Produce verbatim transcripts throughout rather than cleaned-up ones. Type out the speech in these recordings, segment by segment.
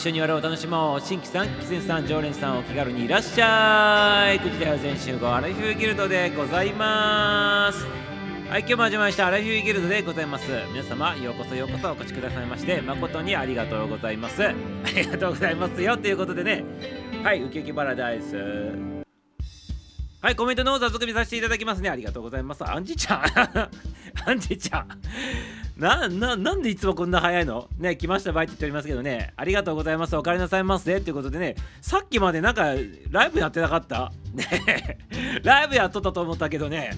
緒に夜を楽しもう。新規さん、貴船さん、常連さん、お気軽にいらっしゃい。くじだよ全集合アラフィフギルドでございます。はい、今日も始まりましたアラフィフギルドでございます。皆様ようこそようこそお越しくださいまして誠にありがとうございます。ありがとうございますよということでね、はい、ウキウキパラダイス、はい、コメントの方早速見させていただきますね。ありがとうございます。アンジちゃんアンジちゃんな、な、なんでいつもこんな早いのね、来ましたばいって言っておりますけどね。ありがとうございます。お帰りなさいませ。ということでね、さっきまでなんかライブやってなかったねライブやっとったと思ったけどね。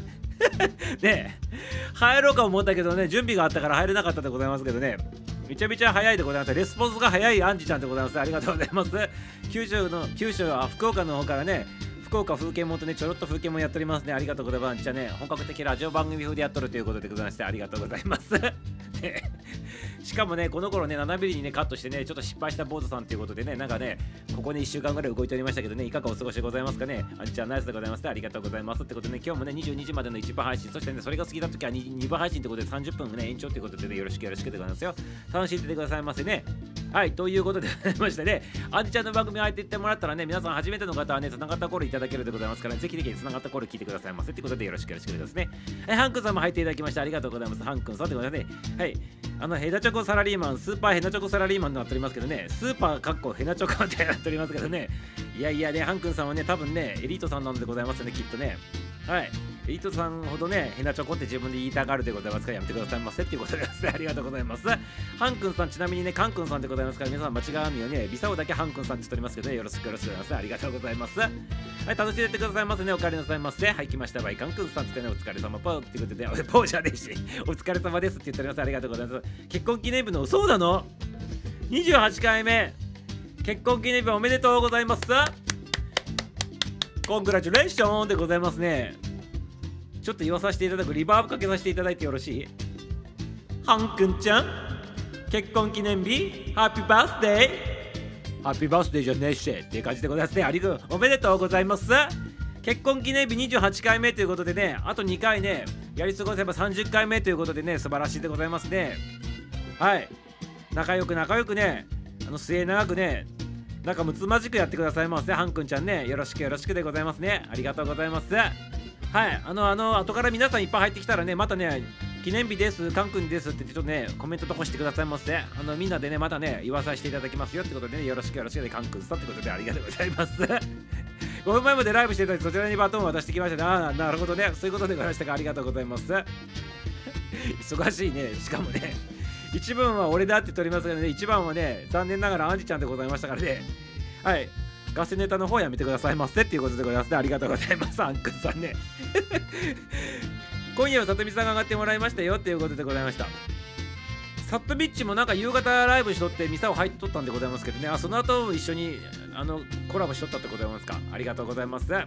ね入ろうか思ったけどね、準備があったから入れなかったでございますけどね。めちゃめちゃ早いでございます。レスポンスが早いアンジちゃんでございます。ありがとうございます。九州の、九州は福岡の方からね、福岡風景もとね、ちょろっと風景もやっておりますね。ありがとうございます。じゃあね、本格的ラジオ番組風でやっとるということでございまして、ありがとうございます。ね、しかもね、この頃ね、ななミリにね、カットしてね、ちょっと失敗した坊主さんということでね、なんかね、ここにいっしゅうかんぐらい動いておりましたけどね、いかがお過ごしでございますかね。あんちゃんナイスでございます。ありがとうございます。ってことでね、今日もね、にじゅうにじまでのいちばん配信、そしてね、それが過ぎた時は 2, 2番配信ということでさんじゅっぷんね、延長ということで、ね、よろしくよろしくでございますよ。楽しんでてくださいませね。はい、ということでございましてね、あんちゃんの番組を相手ってもらったらね、皆さん初めての方はね、繋がった頃いただけるでございますから、ね、ぜひぜひ繋がった頃聞いてくださいませということでよろしくよろしくですね。はい、ハンくんさんも入っていただきましてありがとうございます。ハンくんさんということでね、はい、あのヘナチョコサラリーマン、スーパーヘナチョコサラリーマンになっておりますけどね、スーパーかっこヘナチョコってなっておりますけどね、いやいやね、ハンくんさんはね、多分ね、エリートさんなのでございますよね、きっとね。はい。エリートさんほどね、ヘナチョコって自分で言いたがるでございますから、やめてくださいませっていうことでですね、ありがとうございます。ハンくんさん、ちなみにね、カンくんさんでございますから、皆さん間違わんようにね、ビサオだけハンくんさんって言っておりますけどね、よろしくよろしくお願いします。ありがとうございます。はい、楽しんでってくださいませね、お帰りなさいませ。はい、来ましたばい、カンくんさんって言ってね、お疲れ様ぽっていうことで、ポーじゃねえし、お疲れ様ですって言っております。ありがとうございます。結婚記念日の、そうなの ?にじゅうはちかいめ、結婚記念日おめでとうございます。コングラチュレーションでございますね。ちょっと言わさせていただくリバーブかけさせていただいてよろしい？ハンくんちゃん結婚記念日ハッピーバースデーハッピーバースデーじゃねえしっていう感じでございますね。ありがとうおめでとうございます。結婚記念日にじゅうはちかいめということでね、あとにかいねやり過ごせばさんじゅっかいめということでね、素晴らしいでございますね。はい、仲良く仲良くね、あの末永くね、仲睦まじくやってくださいませ。ハンくんちゃんね、よろしくよろしくでございますね。ありがとうございます。はい、あのあの後から皆さんいっぱい入ってきたらね、またね記念日ですカンくんですってちょっとねコメントとかしてくださいませ。あのみんなでねまたね言わさせていただきますよってことでね、よろしくよろしくでカンくんさんってことでありがとうございますごふんまえまでライブしていただき、そちらにバトンを渡してきましたね。ああなるほどね、そういうことでございましたか。ありがとうございます忙しいね、しかもね一番は俺だって言っておりますけどね、一番はね、残念ながらアンジちゃんでございましたからね。はい。ガセネタの方やめてくださいませっていうことでございますね。ありがとうございます、アンくんさんね。今夜はさとみさんが上がってもらいましたよっていうことでございました。サットビッチもなんか夕方ライブしとってミサを入っとったんでございますけどね、あその後一緒にあのコラボしとったってございますか。ありがとうございます。は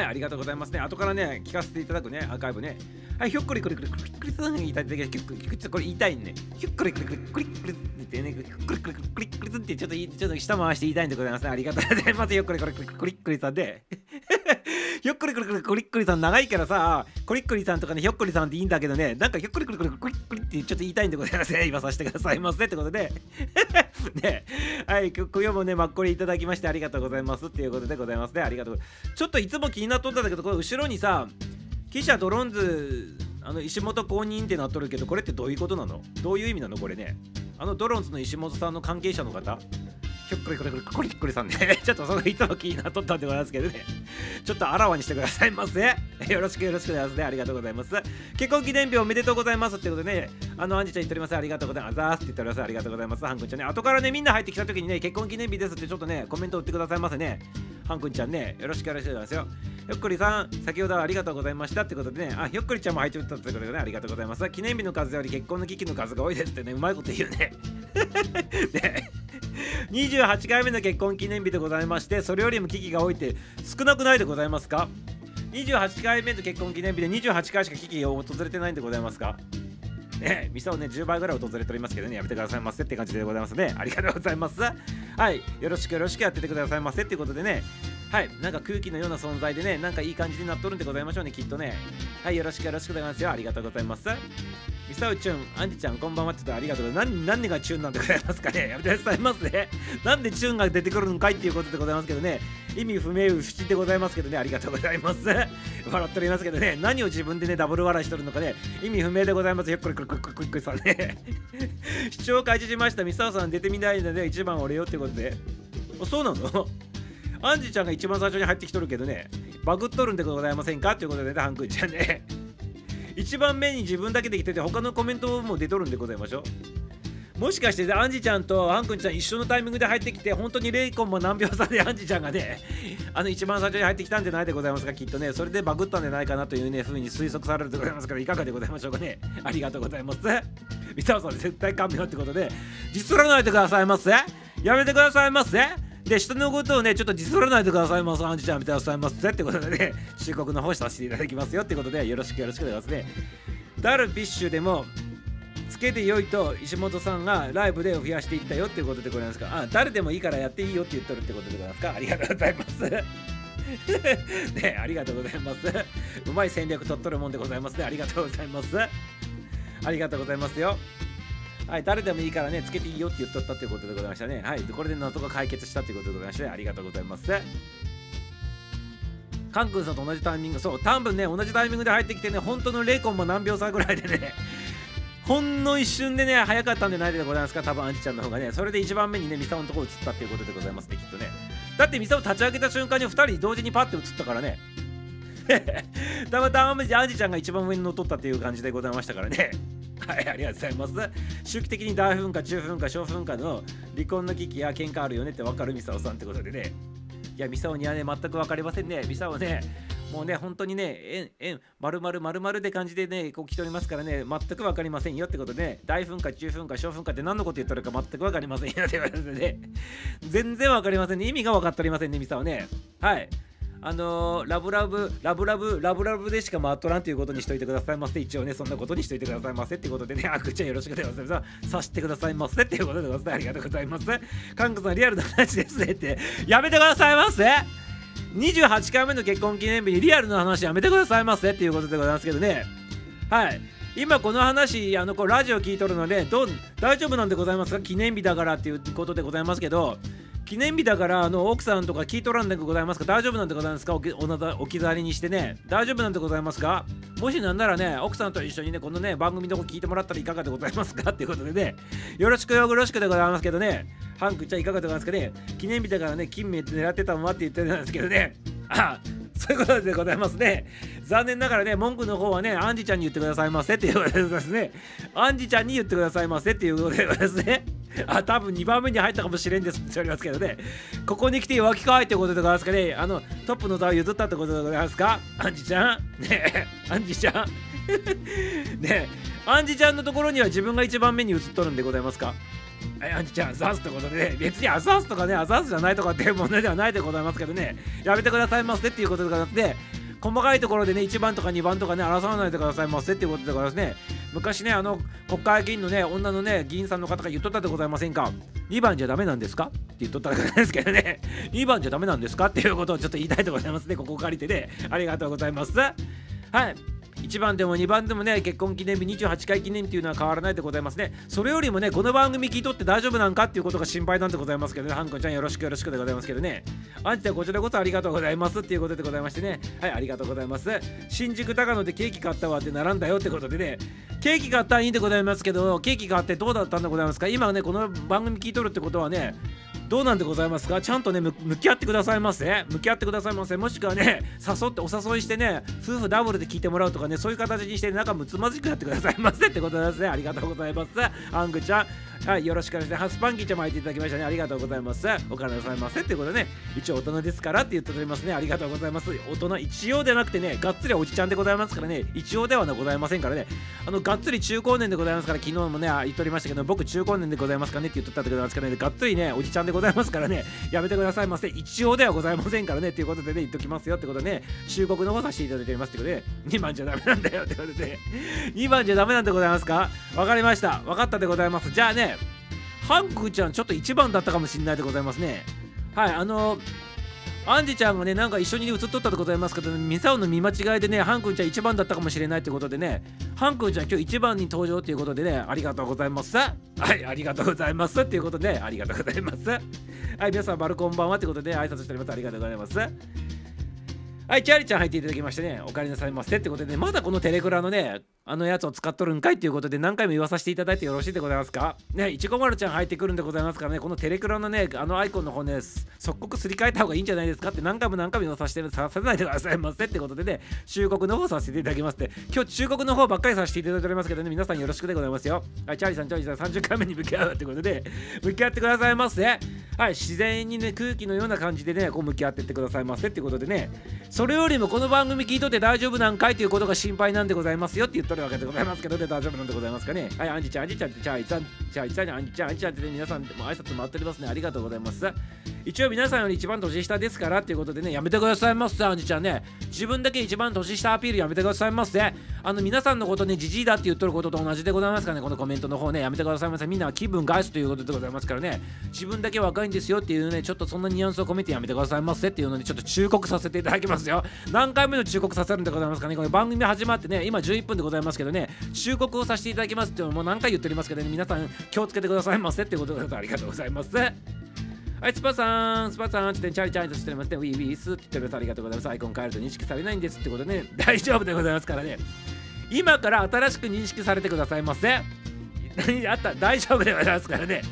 い、ありがとうございますね。後からね、聞かせていただくね、アーカイブね。はい、ひょっこりくりくりくりくりくりくりくりくりこれ言いたいね。ひょっこりくりくりくりくりってね、くりくりくりくりってちょっとちょっと下回して言いたいんでございますね。ありがとうございます。ひょっこりくりくりくりくりさんで。ひょっこりくりくりくりくりさん長いからさ、こりくりさんとかね、ひょっこりさんっていいんだけどね、なんかひょっこりくりくりくりくりってちょっと言いたいんでございますね。今させてくださいませってことで。ね、はい、今日もね、マッコリいただきましてありがとうございますっていうことでございますね。ありがとう。ちょっといつも気になっとったんだけど、これ後ろにさ、記者ドロンズあの石本公認ってなっとるけど、これってどういうことなの？どういう意味なのこれね。あのドロンズの石本さんの関係者の方、ひょっこりこれこれこれこれさんね。ちょっとそのいつも気になっとったんでございますけどね。ちょっとあらわにしてくださいませ。よろしくよろしくお願いしますね。ありがとうございます。結婚記念日おめでとうございますってことでね、あのアンジちゃん言っております。ありがとうございます。あざーすって言っております。ありがとうございます。ハンくんちゃんね。後からね、みんな入ってきたときにね、結婚記念日ですってちょっとね、コメント打ってくださいませね。ハンくんちゃんね、よろしくよろしくお願いしますよ。ひょっこりさん、先ほどはありがとうございましたってことでね、あ、ひょっこりちゃんも入ってたってことでね、ありがとうございます。記念日の数より結婚の危機の数が多いですってね、うまいこと言うね。ねにじゅうはちかいめの結婚記念日でございまして、それよりも危機が多いって少なくないでございますか ?にじゅうはちかいめの結婚記念日でにじゅうはちかいしか危機を訪れてないんでございますかね、ミサをねじゅうばいぐらい訪れておりますけどね、やめてくださいませって感じでございますね。ありがとうございます。はい、よろしくよろしくやっててくださいませっていうことでね、はい、なんか空気のような存在でね、なんかいい感じになっとるんでございましょうね、きっとね。はい、よろしくよろしくお願いしますよ。ありがとうございます。ミサウチュン、アンディちゃんこんばんはって言ったらありがとう。何、何がチューンなんでございますかね。やめてくださいますね。なんでチューンが出てくるのかいっていうことでございますけどね。意味不明不思議でございますけどね。ありがとうございます。笑っておりますけどね。何を自分でね、ダブル笑いしてるのかね。意味不明でございますよ。これこれこれこれこれこれさんね。視聴開始しました。ミサウさん出てみないので、一番俺よってことで。あ、そうなの。アンジちゃんが一番最初に入ってきとるけどね、バグっとるんでございませんかということでね、ハンクイちゃんね。一番目に自分だけで来てて、他のコメントも出とるんでございましょう。もしかして、アンジちゃんとハンクイちゃん一緒のタイミングで入ってきて、本当にレイコンも何秒差でアンジちゃんがね、あの一番最初に入ってきたんじゃないでございますか、きっとね。それでバグったんじゃないかなというね、風に推測されるでございますから、いかがでございましょうかね。ありがとうございます。ミサオさん絶対勘弁ってことで、ディスらないでくださいませ。やめてくださいませ。で、人のことをね、ちょっとディスらないでくださいます。アンジちゃん見てくださいますぜってことでね、忠告の方させていただきますよってことで、よろしくよろしくお願いしますね。ダルビッシュでも、つけてよいと石本さんがライブで増やしていったよってことでございますか。あ、誰でもいいからやっていいよって言っとるってことでございますか。ありがとうございます。ね、ありがとうございます。うまい戦略取っとるもんでございますね。ありがとうございます。ありがとうございますよ。はい、誰でもいいからね、つけていいよって言っとったということでございましたね。はい、これで謎が解決したということでございまして、ね、ありがとうございます。カン君さんと同じタイミング、そう、多分ね、同じタイミングで入ってきてね、本当のレイコンも何秒差ぐらいでね、ほんの一瞬でね、早かったんじゃないでございますか、多分アンジちゃんの方がね、それで一番目にね、ミサオのところ映ったということでございますね、きっとね。だってミサオ立ち上げた瞬間にふたり同時にパッて映ったからね。たまたまアンジちゃんが一番上に乗っ取ったという感じでございましたからね。はい、ありがとうございます。周期的に大噴火、中噴火、小噴火の離婚の危機や喧嘩あるよねって分かるミサオさんってことでね。いや、ミサオにはね、全く分かりませんね。ミサオね、もうね、本当にね、えん、えん、まるまるまるまるって感じでね、こう来ておりますからね、全く分かりませんよってことで、ね、大噴火、中噴火、小噴火って何のこと言っとるか全く分かりませんよってことでね。全然分かりませんね。意味が分かっておりませんね、ミサオね。はい。あのー、ラブラブラブラブラブラブでしか回っとらんということにしといてくださいませ。一応ね、そんなことにしといてくださいませってことでね、あくちゃんよろしくお願いします。さしてくださいませっていうことでございます。ありがとうございます。韓国さんリアルな話ですねってやめてくださいませ。にじゅうはちかいめの結婚記念日にリアルな話やめてくださいませっていうことでございますけどね。はい、今この話あのこうラジオ聞いとるのでどう大丈夫なんでございますか。記念日だからっていうことでございますけど、記念日だからあの奥さんとか聞いとらんでございますか。大丈夫なんでございますか。 お, おなだ置き去りにしてね、大丈夫なんでございますか。もしなんならね、奥さんと一緒にねこのね番組のとこ聞いてもらったらいかがでございますかっていうことでね、よろしくよろしくでございますけどね。ハンクちゃんいかがでございますかね。記念日だからね金目狙ってたもんって言ってたんですけどね。ああ、そういうことでございますね。残念ながらね、文句の方はね、アンジちゃんに言ってくださいませっていうことですね。アンジちゃんに言ってくださいませっていうことですね。あ、多分にばんめに入ったかもしれんですって言われますけどね。ここに来て浮気かいってことでございますかね。あの、トップの座を譲ったってことでございますか。アンジちゃんねえ、アンジちゃんねえ、アンジちゃんのところには自分が一番目に映っとるんでございますか。はい、アンジちゃん、アザースってことでね、別にアザースとかね、アザースじゃないとかっていう問題ではないでございますけどね、やめてくださいませっていうことでございますね。細かいところでね、いちばんとかにばんとかね、争わないでくださいませっていうことでございますね。昔ね、あの、国会議員のね、女のね、議員さんの方が言っとったでございませんか。にばんじゃダメなんですかって言っとったんですけどね、にばんじゃダメなんですかっていうことをちょっと言いたいでございますね、ここを借りてね、ありがとうございます。はい。いちばんでもにばんでもね、結婚記念日にじゅうはちかい記念っていうのは変わらないでございますね。それよりもね、この番組聞いとって大丈夫なんかっていうことが心配なんでございますけどね。ハンコちゃんよろしくよろしくでございますけどね。アンジちゃんこちらこそありがとうございますっていうことでございましてね。はい、ありがとうございます。新宿高野でケーキ買ったわって並んだよってことでね、ケーキ買ったらいいんでございますけど、ケーキ買ってどうだったんでございますか。今ね、この番組聞いとるってことはね、どうなんでございますか。ちゃんとね、向き合ってくださいませ。向き合ってくださいませ。もしくはね、誘ってお誘いしてね、夫婦ダブルで聞いてもらうとかね、そういう形にして仲むつまじくやってくださいませってことですね。ありがとうございます。アングちゃん、はい、よろしくお願いします。スパンキーちゃんも入っていただきましたね。ありがとうございます。お金なさいませってことでね、一応大人ですからって言っておりますね。ありがとうございます。大人、一応でなくてね、がっつりおじちゃんでございますからね、一応ではございませんからね、あの、がっつり中高年でございますから、昨日もね、言っておりましたけど、僕中高年でございますかねって言っとったでございますからね、がっつりね、おじちゃんでございますからね、やめてくださいませ。一応ではございませんからね、ということでね、言っときますよってことでね、忠告の方させていただいておりますってことで、にばんじゃダメなんだよってことで、にばんじゃダメなんでございますか。わかりました。わかったでございます。じゃあね、ハンクちゃんちょっといちばんだったかもしれないでございますね。はい、あのーアンジちゃんがねなんか一緒に写っとったでございますけど、ミサオの見間違いでねハンくんちゃんいちばんだったかもしれないということでね、ハンくんちゃん今日いちばんに登場ということでね、ありがとうございます、はいありがとうございますということで、ありがとうございますはい皆さんバルコン版はということで挨拶しております、ありがとうございます。はい、チャーリーちゃん入っていただきましてね、お帰りなさいませってことでね、まだこのテレクラのね、あのやつを使っとるんかいっていうことで何回も言わさせていただいてよろしいでございますかね、いちごまるちゃん入ってくるんでございますからね、このテレクラのね、あのアイコンの方ね、即刻すり替えた方がいいんじゃないですかって何回も何回も言わさせてさせないでくださいませってことでね、忠告の方させていただきますって、今日忠告の方ばっかりさせていただいておりますけどね、皆さんよろしくでございますよ。はい、チャーリーさん、チャーリーさんさんじゅっかいめに向き合うってことで、向き合ってくださいませ。はい、自然にね、空気のような感じでね、こう向き合ってってくださいませってことでね、それよりもこの番組聞いとって大丈夫なんかいということが心配なんでございますよって言っとるわけでございますけどね、大丈夫なんでございますかね。はい、アンジちゃん、アンジちゃん、チャーリーさん、チャーリーさん、アンジちゃん、アンジちゃんってね、皆さんも挨拶回っておりますね、ありがとうございます。一応皆さんより一番年下ですからっていうことでね、やめてくださいませ、アンジちゃんね。自分だけ一番年下アピールやめてくださいませ。あの皆さんのことね、じじいだって言っとることと同じでございますからね、このコメントの方ね、やめてくださいませ。みんなは気分返すということでございますからね、自分だけ若いんですよっていうね、ちょっとそんなニュアンスを込めてやめてくださいませっていうので、ちょっと忠告させていただきます。何回目の忠告させるんでございますかね。これ番組始まってね、今じゅういっぷんでございますけどね、忠告をさせていただきますってもう何回言っておりますけどね、皆さん気をつけてくださいませってことでありがとうございます。はい、スパさん、スパさんってチャリチャリとしてますね、ウィーウィースって言ってる方ありがとうございます。アイコン変えると認識されないんですってことね、大丈夫でございますからね、今から新しく認識されてくださいませあった、大丈夫でございますからね、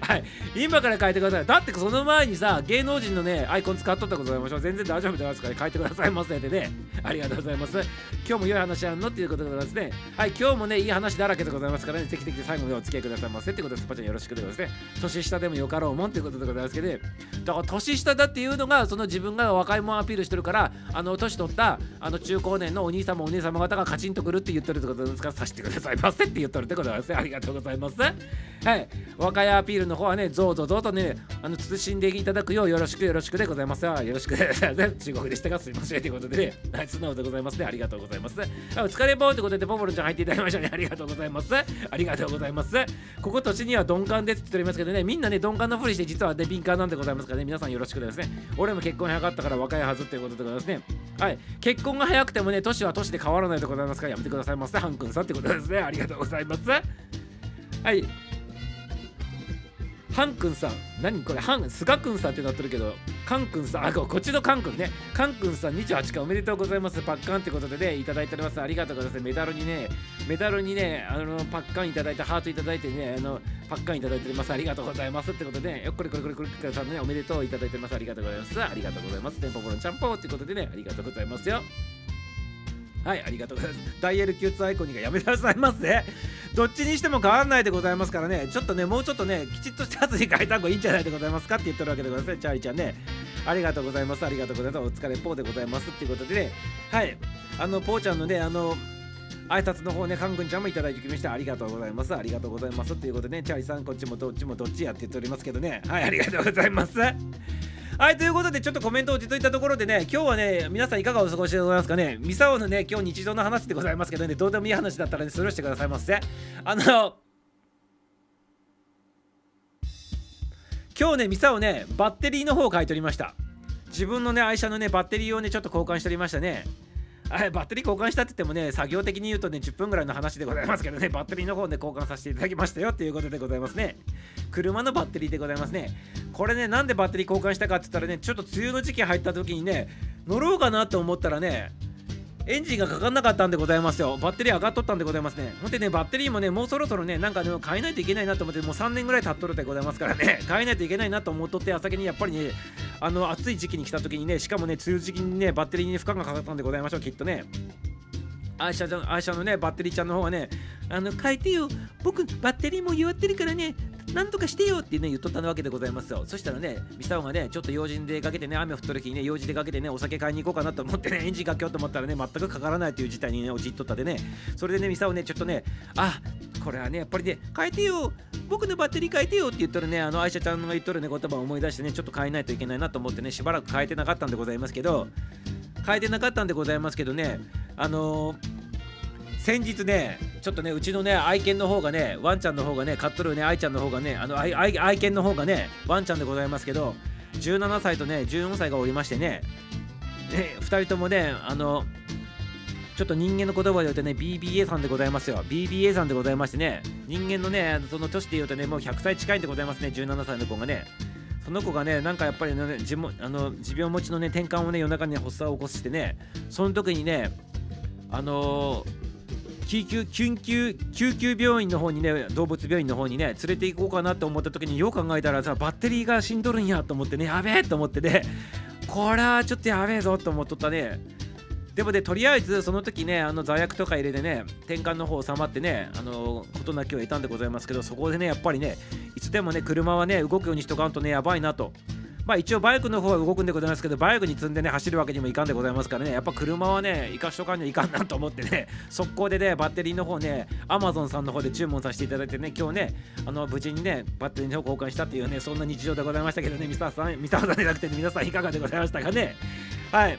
はい、今から変えてください。だってその前にさ、芸能人のねアイコン使っとったことでも全然大丈夫でございますから、ね、変えてくださいませってね、ありがとうございます。今日も良い話あんのっていうことでございますね。はい、今日もねいい話だらけでございますからね、ぜひぜひ最後までお付き合いくださいませってことで、スパちゃんよろしくでございますね。年下でもよかろうもんっていうことでございますけどね、だから年下だっていうのがその自分が若いもんアピールしてるから、あの年取ったあの中高年のお兄様お姉様方がカチンとくるって言ってるってことですから、さしてくださいませって言っとるってことですね、ありがとうございます。はい、若いアピールの方はね、ゾウゾウゾウとね、あの慎んでいただくようよろしくよろしくでございますよ。よろしくでございます。中国でしたがすいませんということでね、はい、素直でございますね。ありがとうございます。お疲れぼうということで、ボボロちゃん入っていただきましたね。ありがとうございます。ありがとうございます。ここ年には鈍感ですって言っておりますけどね、みんなね、鈍感のふりして実はね、敏感なんでございますからね、皆さんよろしくですね。俺も結婚早かったから若いはずということでございますね。はい、結婚が早くてもね、年は年で変わらないでございますから、やめてくださいませ。ハンくんさんってことですね。ありがとうございます。はい。ハンくんさん、何これ、ハン、スガくんさんってなってるけど、カンくんさん、あ、こっちのカンくんね、カンくんさんにじゅうはっかいおめでとうございます、パッカンってことでね、いただいております、ありがとうございます、メダルにね、メダルにね、あの、パッカンいただいて、ハートいただいてね、あの、パッカンいただいております、ありがとうございますってことで、ね、これこれこれこれくださんね、おめでとういただいております、ありがとうございます、ありがとうございます、テンポボロンちゃんぽーってことでね、ありがとうございますよ。はい、ありがとうございます。ダイヤルキューツアイコニーがやめてくださいませ、ね。どっちにしても変わんないでございますからね、ちょっとね、もうちょっとね、きちっとしたやつに変えた方がいいんじゃないでございますかって言ってるわけでございますね、チャーリーちゃんね。ありがとうございます、ありがとうございます。お疲れぽーでございますっていうことでね、はい、あの、ぽーちゃんのね、あの、挨拶の方ね、カンくんちゃんもいただいてきました。ありがとうございます。ありがとうございます。ということでね、チャーリーさん、こっちもどっちもどっちやって言っておりますけどね。はい、ありがとうございます。はい、ということで、ちょっとコメント落ち着いたところでね、今日はね、皆さんいかがお過ごしでございますかね。ミサオのね、今日日常の話でございますけどね、どうでもいい話だったらね、スルーしてくださいませ。あの、今日ね、ミサオね、バッテリーの方を買い取りました。自分のね、愛車のね、バッテリーをね、ちょっと交換しておりましたね。はい、バッテリー交換したって言ってもね、作業的に言うとね、じゅっぷんぐらいの話でございますけどね、バッテリーの方で交換させていただきましたよっていうことでございますね。車のバッテリーでございますね。これね、なんでバッテリー交換したかって言ったらね、ちょっと梅雨の時期入った時にね、乗ろうかなと思ったらね、エンジンがかかんなかったんでございますよ。バッテリー上がっとったんでございますね。ほんでね、バッテリーもね、もうそろそろね、なんかね、買えないといけないなと思って、もうさんねんぐらい経っとるでございますからね、買えないといけないなと思っとって、あさきにやっぱりね、あの、暑い時期に来た時にね、しかもね、梅雨時期にね、バッテリーに負荷がかかったんでございましょう、きっとね。愛車ちゃん、愛車のね、バッテリーちゃんの方はね、あの、変えてよ、僕、バッテリーも弱ってるからね、なんとかしてよってね、言っとったわけでございますよ。そしたらね、ミサオがね、ちょっと用事に出かけてね、雨降ってる時にね、用事出かけてね、お酒買いに行こうかなと思ってね、エンジンかけようと思ったらね、全くかからないという事態にね、陥っとったでね、それでね、ミサオね、ちょっとね、あ、これはね、やっぱりね、変えてよ、僕のバッテリー変えてよって言っとるね、あの、愛車ちゃんの言っとるね、言葉を思い出してね、ちょっと変えないといけないなと思ってね、しばらく変えてなかったんでございますけど、変えてなかったんでございますけどね、あのー、先日ね、ちょっとね、うちのね、愛犬の方がね、ワンちゃんの方がね、飼っとるね、愛ちゃんの方がね、あの、愛、愛犬の方がね、ワンちゃんでございますけど、じゅうななさいとねじゅうよんさいがおりましてね、でふたりともね、あのちょっと人間の言葉で言うとね ビービーエー さんでございますよ。 ビービーエー さんでございましてね、人間のねその年で言うとねもうひゃくさい近いんでございますね。じゅうななさいの子がね、その子がねなんかやっぱりねじもあの持病持ちのね転換をね夜中に発作を起こしてね、その時にねあのー救急救急救急病院の方にね、動物病院の方にね連れて行こうかなと思った時によく考えたらさ、バッテリーが死んどるんやと思ってね、やべえと思ってね、これはちょっとやべえぞと思っとったね。でもねとりあえずその時ねあの座薬とか入れてね転換の方収まってね、あの事なきを得たんでございますけど、そこでねやっぱりねいつでもね車はね動くようにしとかんとねやばいなと。まあ一応バイクの方は動くんでございますけど、バイクに積んでね走るわけにもいかんでございますからね、やっぱ車はね生かしとかんにはいかんなと思ってね、速攻でねバッテリーの方ね Amazon さんの方で注文させていただいてね、今日ねあの無事にねバッテリーの方交換したっていうね、そんな日常でございましたけどね、三沢さん三沢さんじゃなくて皆さんいかがでございましたかね。はい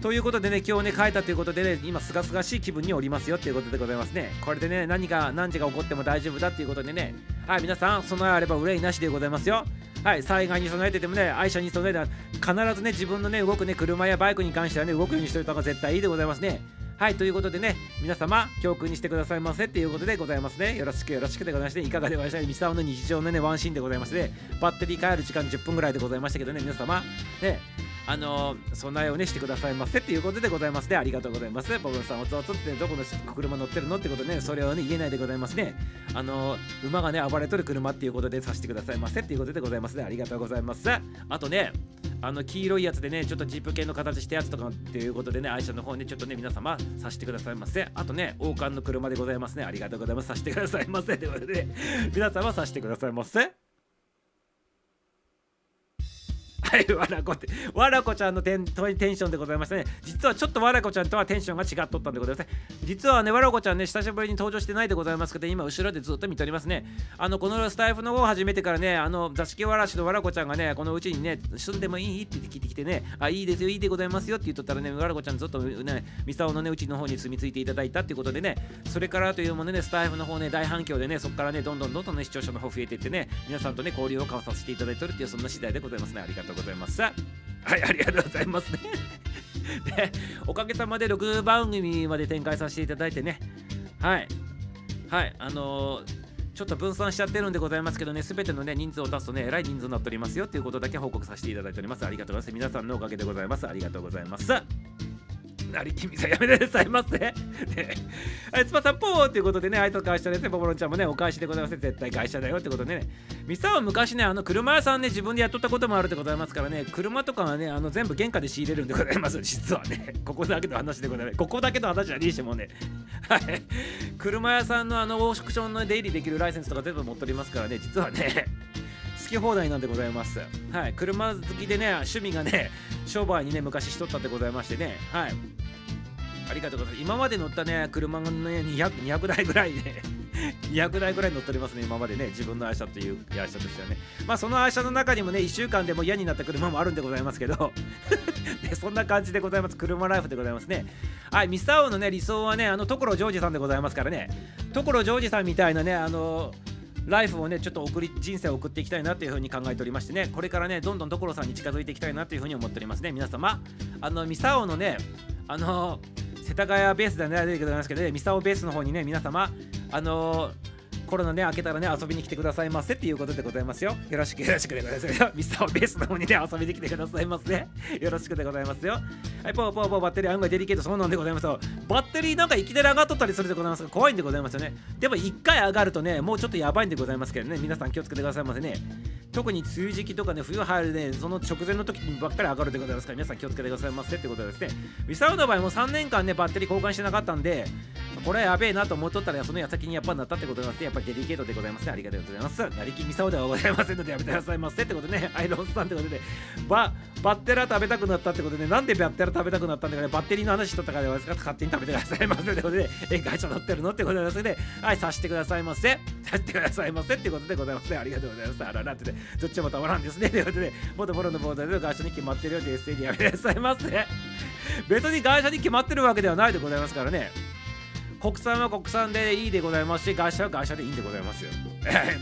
ということでね、今日ね帰ったということでね、今すがすがしい気分におりますよということでございますね。これでね何が何時が起こっても大丈夫だっていうことでね、はい皆さん備えあれば憂いなしでございますよ。はい、災害に備えててもね、愛車に備えて必ずね自分のね動くね車やバイクに関してはね動くようにしておいた方が絶対いいでございますね。はいということでね、皆様教訓にしてくださいませっていうことでございますね。よろしくよろしくでございまして、いかがでございましたか。三沢の日常のねワンシーンでございまして、ね、バッテリー変える時間じゅっぷんぐらいでございましたけどね、皆様ねあのー、備えをねしてくださいませっていうことでございますね。ありがとうございます。ボブンさんおつおつってどこの車乗ってるのってことね、それをね言えないでございますね。あのー、馬がね暴れとる車っていうことでさせてくださいませっていうことでございますね。ありがとうございます。あとねあの黄色いやつでねちょっとジープ系の形したやつとかっていうことでね、愛車の方ねちょっとね皆様させてくださいませ。あとね王冠の車でございますね。ありがとうございます。させてくださいませということで皆様させてくださいませ。はい、わらこってわらこちゃんのテン、テンションでございましたね。実はちょっとわらこちゃんとはテンションが違っとったんでございます。実はねわらこちゃんね久しぶりに登場してないでございますけど、今後ろでずっと見ておりますね。あのこのスタイフの方を始めてからね、あの座敷わらしのわらこちゃんがねこのうちにね住んでもいいって聞いてきてね、あいいですよいいでございますよって言っとったらね、わらこちゃんずっとねミサオのねうちの方に住み着いていただいたっていうことでね、それからというものねスタイフの方ね大反響でね、そこからねどんどんどんどんね視聴者の方増えていってね、皆さんとね交流を交わさせていただいておるっていうそんな次第でございますね。ありがとうございますございます。はい、ありがとうございますねでおかげさまでろくばんぐみまで展開させていただいてね、はいはいあのー、ちょっと分散しちゃってるんでございますけどね、すべてのね人数を出すとねえらい人数になっておりますよということだけ報告させていただいております。ありがとうございます。皆さんのおかげでございます。ありがとうございます。なりきみさんやめてくださいませね。はい、つばさんぽーということでね、あいつの会社ですね、ボボロンちゃんもね、お返しでございます。絶対会社だよってことでね、ミサは昔ね、あの車屋さんね、自分でやっとったこともあるでございますからね、車とかはね、あの全部原価で仕入れるんでございます、実はね、ここだけの話でございます。ここだけの話じゃねえしもね、はい、車屋さんのあのオーションの出入りできるライセンスとか全部持っておりますからね、実はね。好き放題なんでございます。はい、車好きでね趣味がね商売にね昔しとったでございましてね、はいありがとうございます。今まで乗ったね車がねにひゃくだいぐらいねにひゃくだいぐらい乗っておりますね、今までね自分の愛車という愛車としてはね、まあその愛車の中にもねいっしゅうかんでも嫌になった車もあるんでございますけどでそんな感じでございます。車ライフでございますね。はい、ミサオのね理想はねあの所ジョージさんでございますからね、所ジョージさんみたいなねあのライフをねちょっと送り人生を送っていきたいなというふうに考えておりましてね、これからねどんどん所さんに近づいていきたいなというふうに思っておりますね。皆様あのミサオのねあの世田谷ベースではないですけどね、ミサオベースの方にね皆様あのコロナね明けたらね遊びに来てくださいませっていうことでございますよ。よろしくよろしくでございますよ。ミサオベースの方にね遊びに来てくださいませ、ね、よろしくでございますよ。はい、ポーポーポーバッテリー案外デリケートそうなんでございますよ。バッテリーなんかいきなり上がっとったりするでございますが怖いんでございますよね。でもいっかい上がるとねもうちょっとやばいんでございますけどね、皆さん気をつけてくださいませね。特に梅雨時期とかね冬入るねその直前の時にばっかり上がるでございますから、皆さん気をつけてくださいませってことですね。ミサオの場合もさんねんかんねバッテリー交換してなかったんでこれはやべえなと思っとったらその矢先にやっぱなったってことなんで、やっぱりデリケートでございますね。ありがとうございます。なりきみさおではございませんのでやめてくださいませってことね。アイロンさんってことで、ね、バ, バッテラ食べたくなったってことで、ね、なんでバッテラ食べたくなったんだから、ね、バッテリーの話しとったからですか勝手に食べてくださいませってことで、ね、え会社乗ってるのってことなんですけど、ね、はいさしてくださいませさしてくださいませってことでございますね。ありがとうございます。あららってねどっちもたまらんですねってことで、ボトボロのボードで会社に決まってるようで エスエー にやめてくださいませ。別に会社に決まってるわけではないでございますからね、国産は国産でいいでございますし、会社は会社でいいんでございますよ。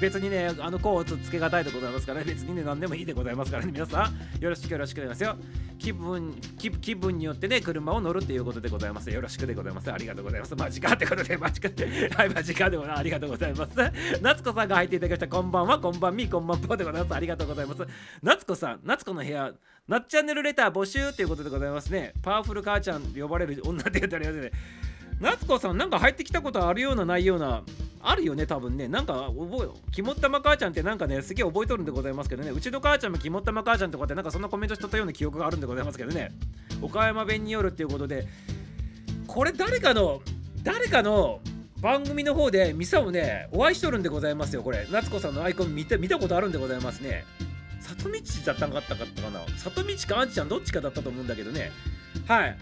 別にね、あのこうつけがたいでございますから、ね、別にね何でもいいでございますからね、皆さんよろしくよろしくでございますよ。気分気、気分によってね車を乗るっていうことでございます。よろしくでございます。ありがとうございます。マジかってことでマジかってはいマジかでございます。ありがとうございます。夏子さんが入っていただきました。こんばんは、こんばんみ、こんばんぽでございます。ありがとうございます。夏子さん、夏子の部屋なっチャンネルレター募集ということでございますね。パワフル母ちゃん呼ばれる女って言ってありますね。夏子さんなんか入ってきたことあるようなないようなあるよね、多分ね。なんか覚え肝っ玉母ちゃんってなんかねすげえ覚えとるんでございますけどね、うちの母ちゃんも肝っ玉母ちゃんとかってなんかそんなコメントしとったような記憶があるんでございますけどね。岡山弁によるっていうことで、これ誰かの誰かの番組の方でミサをねお会いしとるんでございますよ。これ夏子さんのアイコン見て見たことあるんでございますね。里道だったんかったかったかな、里道かあんちゃんどっちかだったと思うんだけどね。はい、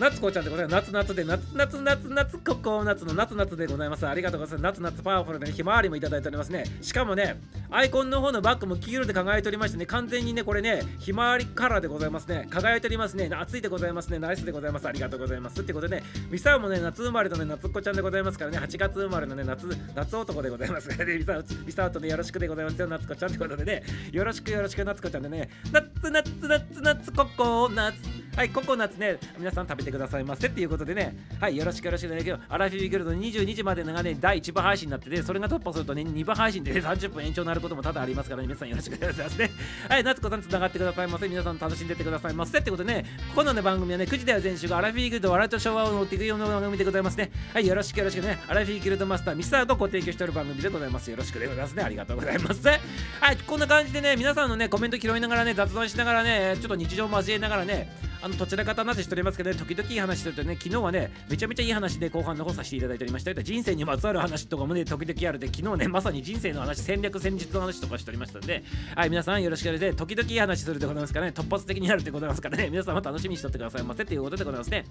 夏子ちゃんでございます。夏夏で夏夏夏夏ココナツの夏夏でございます。ありがとうございます。夏夏パワフルで、ね、ひまわりもいただいておりますね。しかもねアイコンの方のバッグも黄色で輝いておりましてね、完全にねこれねひまわりカラーでございますね。輝いておりますね。暑いでございますね。ナイスでございます。ありがとうございます。ってことでね、ミサオもね夏生まれのね夏子ちゃんでございますからね、はちがつ生まれのね夏夏男でございますからね、ミサオミサオとねよろしくでございますよ。夏子ちゃんってことでね、よろしくよろしく夏子ちゃんでね、夏夏夏夏ココナツ、はいココナツね皆さん食べてくださいませっていうことでね、はいよろしくよろしくね。アラフィビギルドにじゅうにじまでがねだいいち部配信になってて、それが突破するとねに部配信で、ね、さんじゅっぷん延長になることも多々ありますからね、皆さんよろしくお願いしますね。はい、夏子さんつながってくださいませ。皆さん楽しんでってくださいませってことでね、ここのね番組はねくじでは全集がアラフィビギルド笑いと昭和を乗っていくような番組でございますね。はいよろしくよろしくね。アラフィビギルドマスターミスターとご提供しておる番組でございます。よろしくでございますね。ありがとうございます。はいこんな感じでね皆さんのねコメント拾いながらね雑談しながらねちょっと日常交えながらねあのどちらかと話しておりますけど、ね、時々いい話するとね、昨日はね、めちゃめちゃいい話で後半の方させていただいておりました。人生にまつわる話とかもね、時々あるで、昨日ね、まさに人生の話、戦略、戦術の話とかしておりましたんで、はい、皆さんよろしくお願いします。時々いい話するでございますからね、突発的になるでございますからね、皆さんも楽しみにしとってくださいませということでございますね。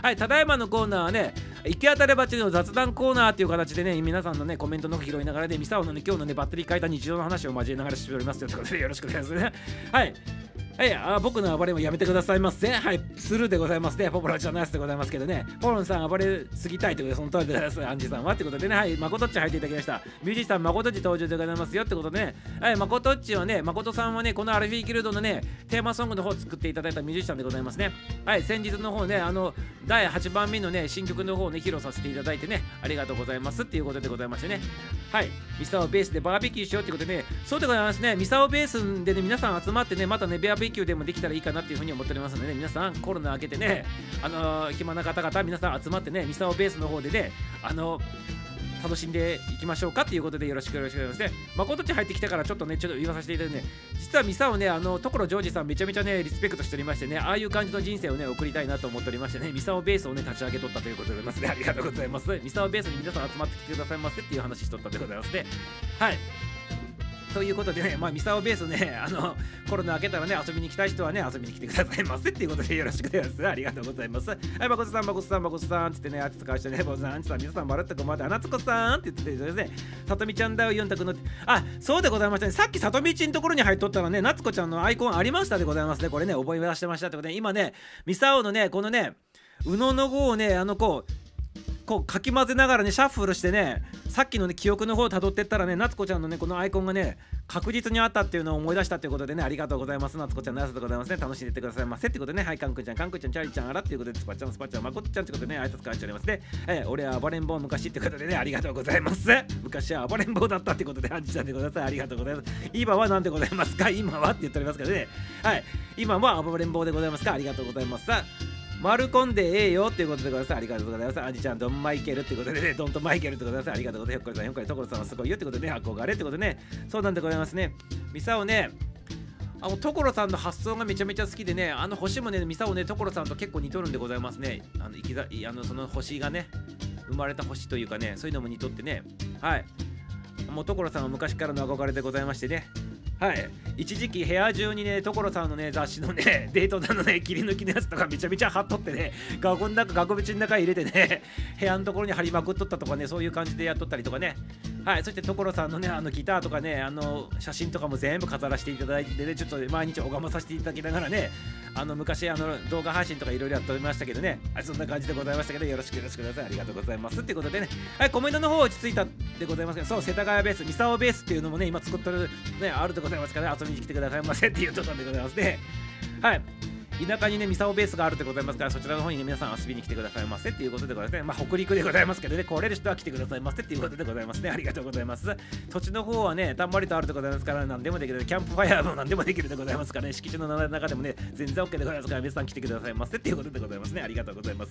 はい、ただいまのコーナーはね、行き当たりばちの雑談コーナーという形でね、皆さんのね、コメントの拾いながらで、ミサオのね、今日のね、バッテリー変えた日常の話を交えながらしておりますということで、よろしくお願いしますね。はい。はい、あ僕の暴れもやめてくださいませ。はい、スルーでございますね。ポポロちゃんナイスでございますけどね。ポロンさん暴れすぎたいということで、その通りでございます。アンジーさんはってことでね、はい、マコトッチ入っていただきました。ミュージシャンマコトッチ登場でございますよってことでね、はい、マコトッチはね、マコトさんはね、このアルフィーギルドのね、テーマソングの方を作っていただいたミュージシャンでございますね。はい、先日の方ね、あの、だいはちばんめのね、新曲の方をね、披露させていただいてね、ありがとうございますっていうことでございましてね。はい、ミサオベースでバーベキューしようってことでね、そうでございますね。ミサオベースでね、皆さん集まってね、またね、ベアベーでもできたらいいかなっていうふうに思っておりますのでね、皆さんコロナ明けてね、あのー、暇な方々皆さん集まってねミサオベースの方でね、あのー、楽しんでいきましょうかっていうことでよろしくよろしくお願いしますね。まことっち入ってきたからちょっとねちょっと言わさせていただいてね、実はミサオねあの所ジョージさんめちゃめちゃねリスペクトしておりましてね、ああいう感じの人生をね送りたいなと思っておりましてね、ミサオベースをね立ち上げとったということでございますね。ありがとうございます。ミサオベースに皆さん集まってきてくださいませっていう話しとったでございますね。はいということでね、まあミサオベースね、あのコロナ明けたらね遊びに来たい人はね遊びに来てくださいませっていうことでよろしくです。ありがとうございます。はいマコトさんマコトさんマコトさんつってね、あつかわしてねボザンチさん皆さんまるっとこまであなつこさんって言ってですね、さとみちゃんだよ四択のあそうでございましたね。さっきさとみちのところに入っとったらねなつこちゃんのアイコンありましたでございますね。これね覚え出してましたってことで、今ねミサオのねこのねうのの号をねあのこうこうかき混ぜながらねシャッフルしてねさっきのね記憶の方をたどってったらね夏子ちゃんのねこのアイコンがね確実にあったっていうのを思い出したということでね、ありがとうございます。夏子ちゃんナイスでございますね。楽しんでいってくださいませってことでね、はいカンクちゃんカンクちゃんチャリちゃんあらっていうことでスパちゃんスパちゃんまことちゃんってことでね挨拶変わっちゃいますね。えー、俺は暴れん坊昔ってことでね、ありがとうございます。昔は暴れん坊だったってことでアンジさんでございます。ありがとうございます。今は何でございますか、今はって言っておりますからね、はい今は暴れん坊でございますか。ありがとうございます。丸込んでええよっていうことでございます。ありがとうございます。アジちゃんドンマイケルってことでね、ドンとマイケルってことでございます。ありがとうございます。ひょっこりさんひょっこり所さんはすごいよってことでね、憧れってことでね、そうなんでございますね。ミサオね、あの所さんの発想がめちゃめちゃ好きでね、あの星もねミサオね所さんと結構似とるんでございますね。あの生きざあのその星がね生まれた星というかね、そういうのも似とってね、はい。もう所さんは昔からの憧れでございましてね。はい、一時期部屋中にね所さんのね雑誌のねデートなのね切り抜きのやつとかめちゃめちゃ貼っとってね、ガコの中ガコ口の中入れてね部屋のところに貼りまくっとったとかね、そういう感じでやっとったりとかね、はい、そして所さんのね、あのギターとかね、あの写真とかも全部飾らせていただいてね、ちょっと毎日拝まさせていただきながらね、あの昔あの動画配信とかいろいろやっておりましたけどね、はい、そんな感じでございましたけど、よろしくよろしくください、ありがとうございますってことでね、はい、コメントの方落ち着いたでございますけど、そう、世田谷ベース、ミサオベースっていうのもね、今作ってるね、あるでございますから、遊びに来てくださいませっていうところでございますね。はい。田舎にね、ミサオベースがあるでございますから、そちらの方にね、皆さん遊びに来てくださいませっていうことでございますね。まあ、北陸でございますけどね、来れる人は来てくださいませっていうことでございますね。ありがとうございます。土地の方はね、たんまりとあるでございますから、何でもできる。キャンプファイヤーも何でもできるでございますからね、敷地の中でもね、全然 OK でございますから、皆さん来てくださいませっていうことでございますね。ありがとうございます。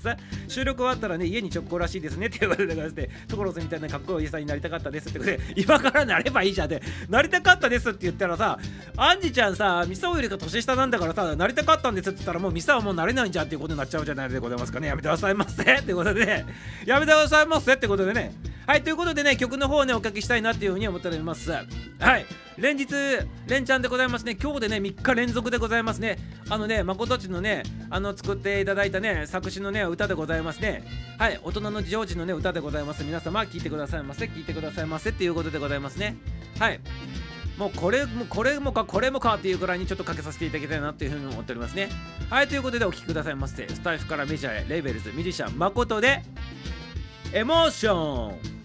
収録終わったらね、家に直行らしいですねっていうことでございますね。所さんみたいなかっこいいさんになりたかったですってことで、今からなればいいじゃんで、なりたかったですって言ったらさ、アンジちゃんさ、ミサオよりか年下なんだからさ、なりたかったんですって。たらもうミサはもう慣れないんじゃんっていうことになっちゃうじゃないでございますかね。やめてくださいませってことでね、やめてくださいませってことでね、はい、ということでね、曲の方をねおかけしたいなっていうふうに思っております。はい、連日連チャンでございますね。今日でねみっか連続でございますね。あのね、まことっちのね、あの作っていただいたね作詞のね歌でございますね。はい、大人のジョージのね歌でございます。皆様聴いてくださいませ、聴いてくださいませっていうことでございますね。はい、もうこれもこれもかこれもかっていうくらいにちょっとかけさせていただきたいなっていうふうに思っておりますね。はい、ということでお聴きくださいませ。スタイフからメジャーへ、レーベルズ、ミュージシャン誠でエモーション。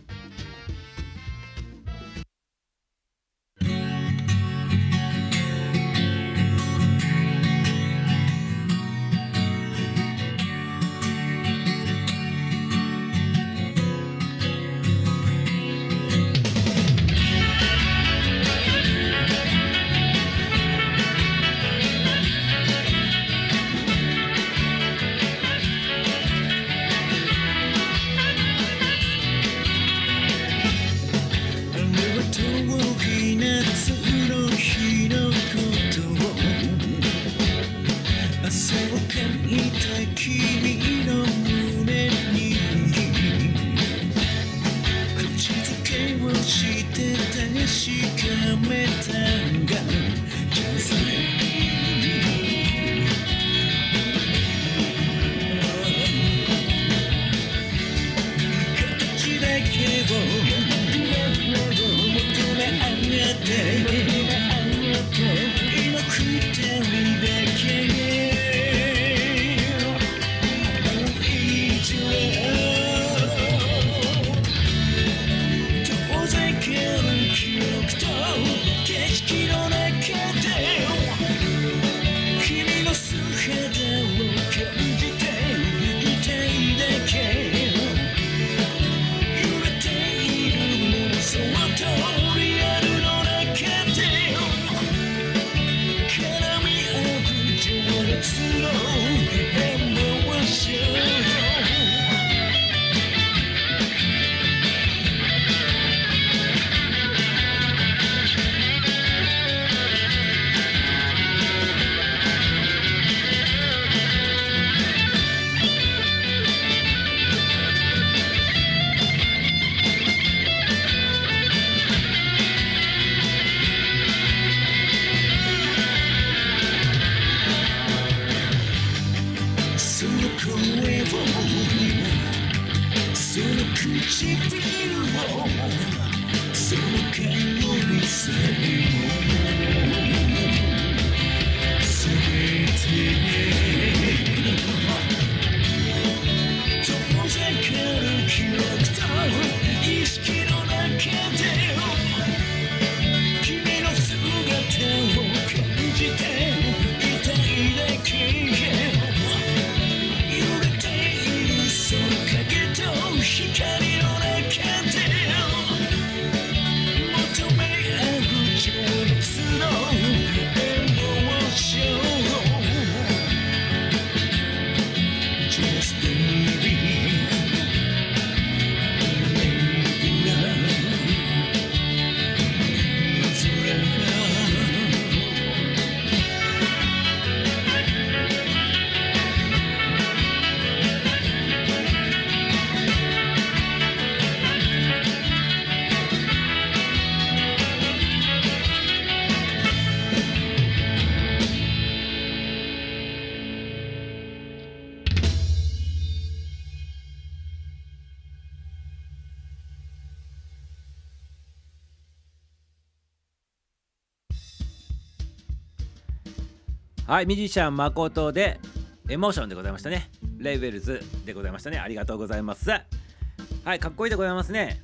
はい、ミュージシャン誠でエモーションでございましたね。レイベルズでございましたね。ありがとうございます。はい、かっこいいでございますね。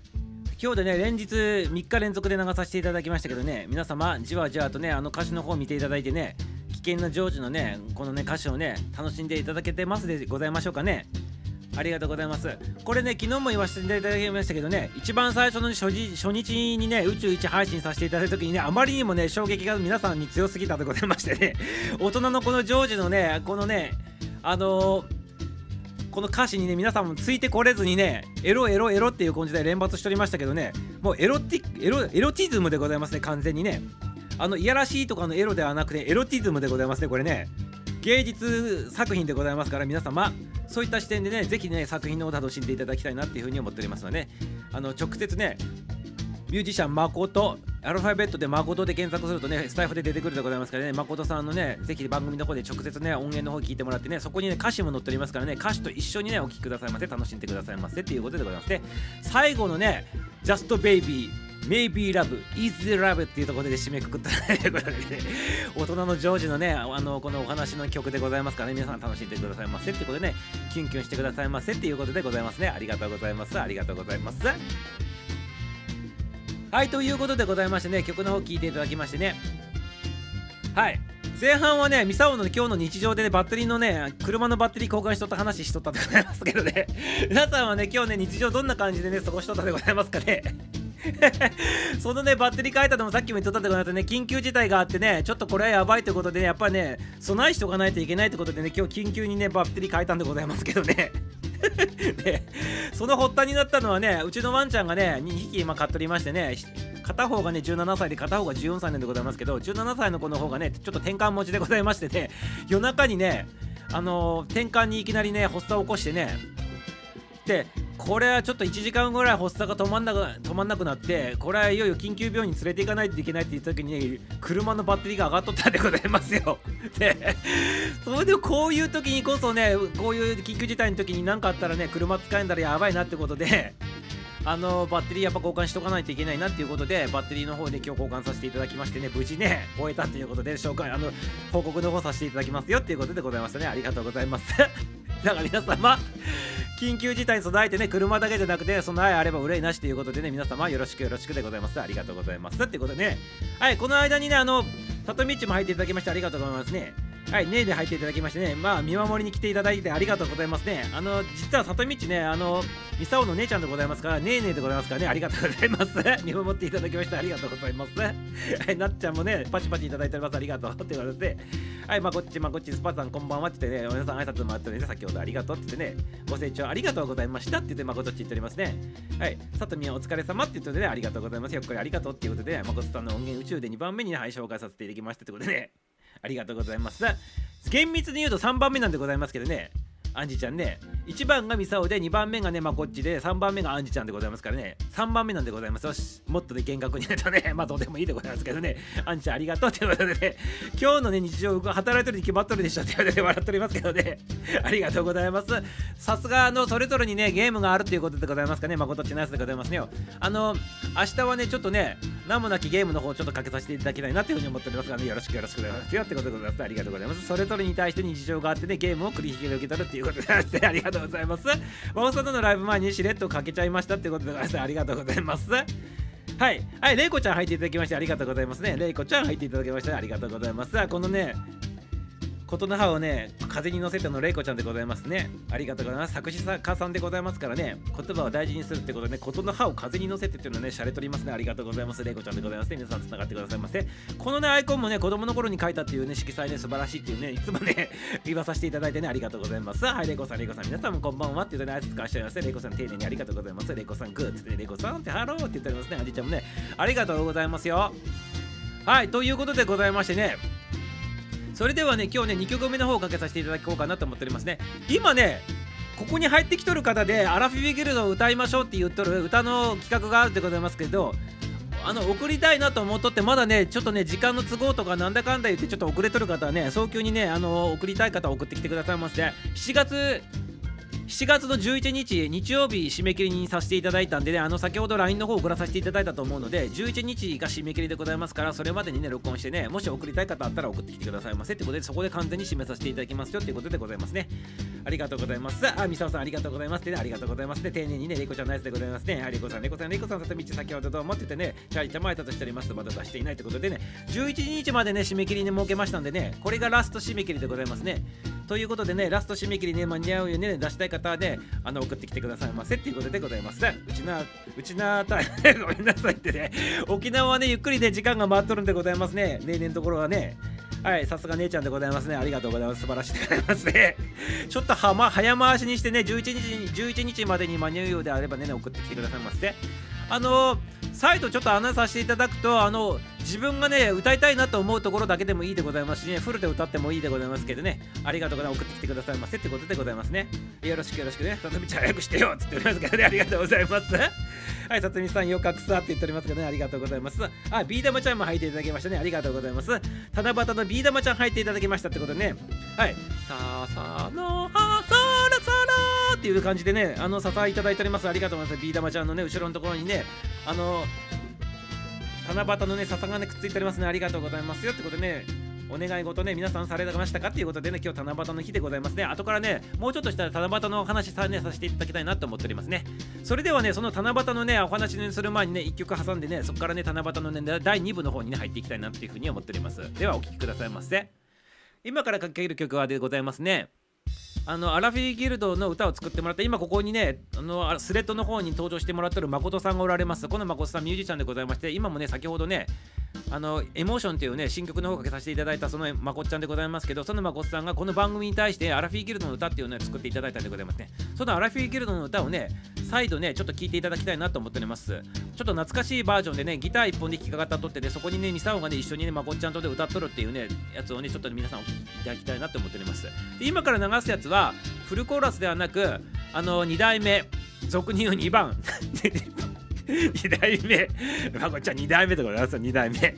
今日でね、連日みっか連続で流させていただきましたけどね、皆様じわじわとね、あの歌詞の方を見ていただいてね、危険なジョージのね、このね歌詞をね楽しんでいただけてますでございましょうかね。ありがとうございます。これね、昨日も言わせていただきましたけどね、一番最初の初日、初日にね宇宙一配信させていただいた時にね、あまりにもね衝撃が皆さんに強すぎたでございましてね、大人のこのジョージのねこのねあのーこの歌詞にね皆さんもついてこれずにね、エロエロエロっていう感じで連発しておりましたけどね、もうエロティエロエロティズムでございますね。完全にね、あのいやらしいとかのエロではなくてエロティズムでございますね。これね、芸術作品でございますから、皆様そういった視点でね、ぜひね作品の方を楽しんでいただきたいなっていうふうに思っておりますので、ね、あの直接ねミュージシャン誠、アルファベットで誠で検索するとねスタイフで出てくるでございますからね、誠さんのねぜひ番組の方で直接ね音源の方聞いてもらってね、そこにね歌詞も載っておりますからね、歌詞と一緒にねお聴きくださいませ、楽しんでくださいませっていうことでございます。で、最後のね Just Baby Maybe Love Is Love っていうところで締めくくったということで、大人のジョージのねあのこのお話の曲でございますからね、皆さん楽しんでくださいませってことでね、キュンキュンしてくださいませっていうことでございますね。ありがとうございます。ありがとうございます。はい、ということでございましてね、曲の方聴いていただきましてね、はい、前半はねミサオの今日の日常で、ね、バッテリーのね車のバッテリー交換しとった話しとったでございますけどね、皆さんはね今日ね日常どんな感じでね過ごしとったでございますかね。そのねバッテリー変えたのもさっきも言っとったでございますね、緊急事態があってね、ちょっとこれはやばいということでね、やっぱりね備えしておかないといけないということでね、今日緊急にねバッテリー変えたんでございますけどね。で、その発端になったのはね、うちのワンちゃんがねにひき今飼っておりましてね、片方がねじゅうななさいで片方がじゅうよんさいなんでございますけど、じゅうななさいの子の方がねちょっと転換持ちでございましてね、夜中にねあのー、転換にいきなりね発作を起こしてね、でこれはちょっといちじかんぐらい発作が止まんなく、止まんなくなって、これはいよいよ緊急病院に連れていかないといけないって言った時に、ね、車のバッテリーが上がっとったんでございますよ。でそれでこういう時にこそね、こういう緊急事態の時に何かあったらね車使えんだらやばいなってことで、あのバッテリーやっぱ交換しとかないといけないなっていうことで、バッテリーの方で今日交換させていただきましてね、無事ね終えたということで、紹介あの報告の方させていただきますよっていうことでございましたね。ありがとうございます。だから皆様緊急事態に備えてね、車だけじゃなくて備えあれば憂いなしということでね、皆様よろしくよろしくでございます。ありがとうございますっていうことでね、はい、この間にねあの里道も入っていただきましてありがとうございますね。はい、ねえで入っていただきましてね、まあ見守りに来ていただいてありがとうございますね。あの実は里道ねあのミサオの姉ちゃんでございますから、ねえねえでございますからね、ありがとうございます。見守っていただきましてありがとうございます。はい、なっちゃんもねパチパチいただいております、ありがとうって言われて、はい、まあこっちまあこっちスパさんこんばんはって言ってね、皆さん挨拶もあってね、先ほどありがとうって言ってね、ご清聴ありがとうございましたって言ってまことっち言っておりますね。はい、さとみはお疲れ様って言ってね、ありがとうございますよっこりありがとうっていうことで、まことさんの音源宇宙でにばんめに、ね、はい、紹介させていただきましたってことでね、ありがとうございます。厳密に言うとさんばんめなんでございますけどね、アンジちゃんねいちばんがミサオでにばんめがねまあこっちでさんばんめがアンジちゃんでございますからね、さんばんめなんでございます。よし、もっとで厳格に言うとね、まあどうでもいいでございますけどね、アンジちゃんありがとうってことでね、今日のね日常働いてるに決まっとるでしょってことで笑っておりますけどね、ありがとうございます。さすがのそれぞれにねゲームがあるということでございますかね、まことっちナイスでございますね。あの明日はねちょっとね名もなきゲームの方をちょっとかけさせていただきたいなというふうに思っておりますがね、よろしくよろしくでございますよってことでございます。ありがとうございます。それぞれに対して日常があってね、ゲームを繰り広げたるっていうことでありがとうございます。馬場さんとのライブ前にしれっとかけちゃいましたってことでございます。ありがとうございます。はい、はい、レイコちゃん入っていただきましてありがとうございますね。レイコちゃん入っていただきましてありがとうございます。このね、ことの葉をね風に乗せてのレイコちゃんでございますね。ありがとうございます。作詞家さんでございますからね、言葉を大事にするってことでね、ことの葉を風に乗せてっていうのね、洒落とりますね。ありがとうございます。レイコちゃんでございますね。皆さんつながってくださいませ。このねアイコンもね子供の頃に書いたっていうね色彩で、ね、素晴らしいっていうね、いつもね言わさせていただいてね、ありがとうございます。はい、レイコさんレイコさん皆さんもこんばんはっていうね挨拶交わしております。レイコさん丁寧にありがとうございます。レイコさんグーってレイコさんってハローって言っておりますね。アンジちゃんもねありがとうございますよ。はい、ということでございましてね。それではね今日ねにきょくめの方をかけさせていただこうかなと思っておりますね。今ねここに入ってきとる方でアラフィフギルドを歌いましょうって言っとる歌の企画があるでございますけど、あの送りたいなと思っとってまだねちょっとね時間の都合とかなんだかんだ言ってちょっと遅れとる方はね早急にねあの送りたい方送ってきてくださいまして、7月しちがつのじゅういちにち日曜日締め切りにさせていただいたんでね、あの先ほど ライン の方を送らさせていただいたと思うので、じゅういちにちが締め切りでございますから、それまでにね録音してね、もし送りたい方あったら送ってきてくださいませってことで、そこで完全に締めさせていただきますよっていうことでございますね。ありがとうございます。あ、みさおさんありがとうございますってね、ありがとうございますね、丁寧にね、れいこちゃんナイスでございますね、ありこさんれいこさんれいこさんさとみち先ほどどうもっててね、チャリちゃんも挨拶しております。まだ出していないってことでね、じゅういちにちまでね締め切りに設けましたんでね、これがラスト締め切りでございますね。ということでね、ラスト締め切りね、間に合うようにね、出したい方はね、あの、送ってきてくださいませっていうことでございます。うちな、うちなた、ごめんなさいってね、沖縄はね、ゆっくりね、時間が回っとるんでございますね。例年のところはね、はい、さすが姉ちゃんでございますね。ありがとうございます。素晴らしいでございますね。ちょっとは、ま、早回しにしてね、じゅういちにちまでに間に合うようであればね、送ってきてくださいませ。あのー、再度ちょっと案内させていただくと、あの自分がね歌いたいなと思うところだけでもいいでございますしね、フルで歌ってもいいでございますけどね、ありがとうございます。送ってきてくださいませってことでございますね。よろしくよろしくね、さつみちゃん早くしてよっつっておりますけどね、ありがとうございます。はい、さつみさんよかくさって言っておりますけどね、ありがとうございます。あ、ビー玉ちゃんも入っていただきましたね、ありがとうございます。七夕のビー玉ちゃん入っていただきましたってことでね、はい、ささのはさらさらっていう感じでね、あの支えいただいております。ありがとうございます。ビー玉ちゃんのね、後ろのところにね、あの七夕のね笹がねくっついておりますね、ありがとうございますよってことでね、お願い事ね皆さんされましたかっていうことでね、今日七夕の日でございますね。後からねもうちょっとしたら七夕のお話さねさせていただきたいなと思っておりますね。それではね、その七夕のねお話にする前にねいっきょく挟んでね、そこからね七夕のねだいにぶの方にね入っていきたいなというふうに思っております。ではお聴きくださいませ。今からかける曲はでございますね、あのアラフィーギルドの歌を作ってもらった今ここにねあのスレッドの方に登場してもらってる誠さんがおられます。この誠さんミュージシャンでございまして、今もね先ほどねあのエモーションというね新曲の方をかけさせていただいたそのまこっちゃんでございますけど、そのまこっさんがこの番組に対してアラフィーギルドの歌っていうのを作っていただいたんでございますね。そのアラフィーギルドの歌をね再度ねちょっと聴いていただきたいなと思っております。ちょっと懐かしいバージョンでねギターいっぽんで弾きかかったとってね、そこにねミサオがね一緒にねまこっちゃんとで歌っとるっていうねやつをねちょっと皆さんお聴きいただきたいなと思っております。で今から流すやつはフルコーラスではなく、あのにだいめ俗に言うにばんにだいめまこちゃんにだいめでございます。にだいめ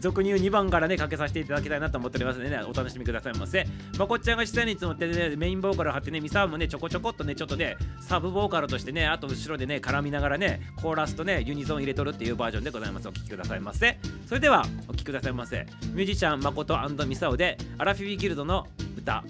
俗に言うにばんからねかけさせていただきたいなと思っておりますのでね、お楽しみくださいませ。まこちゃんが実際にいつもってねメインボーカルを張ってね、ミサオもねちょこちょこっとねちょっとねサブボーカルとしてね、あと後ろでね絡みながらねコーラスとねユニゾン入れとるっていうバージョンでございます。お聴きくださいませ。それではお聴きくださいませ。ミュージシャンまこと&ミサオでアラフィビギルドの歌。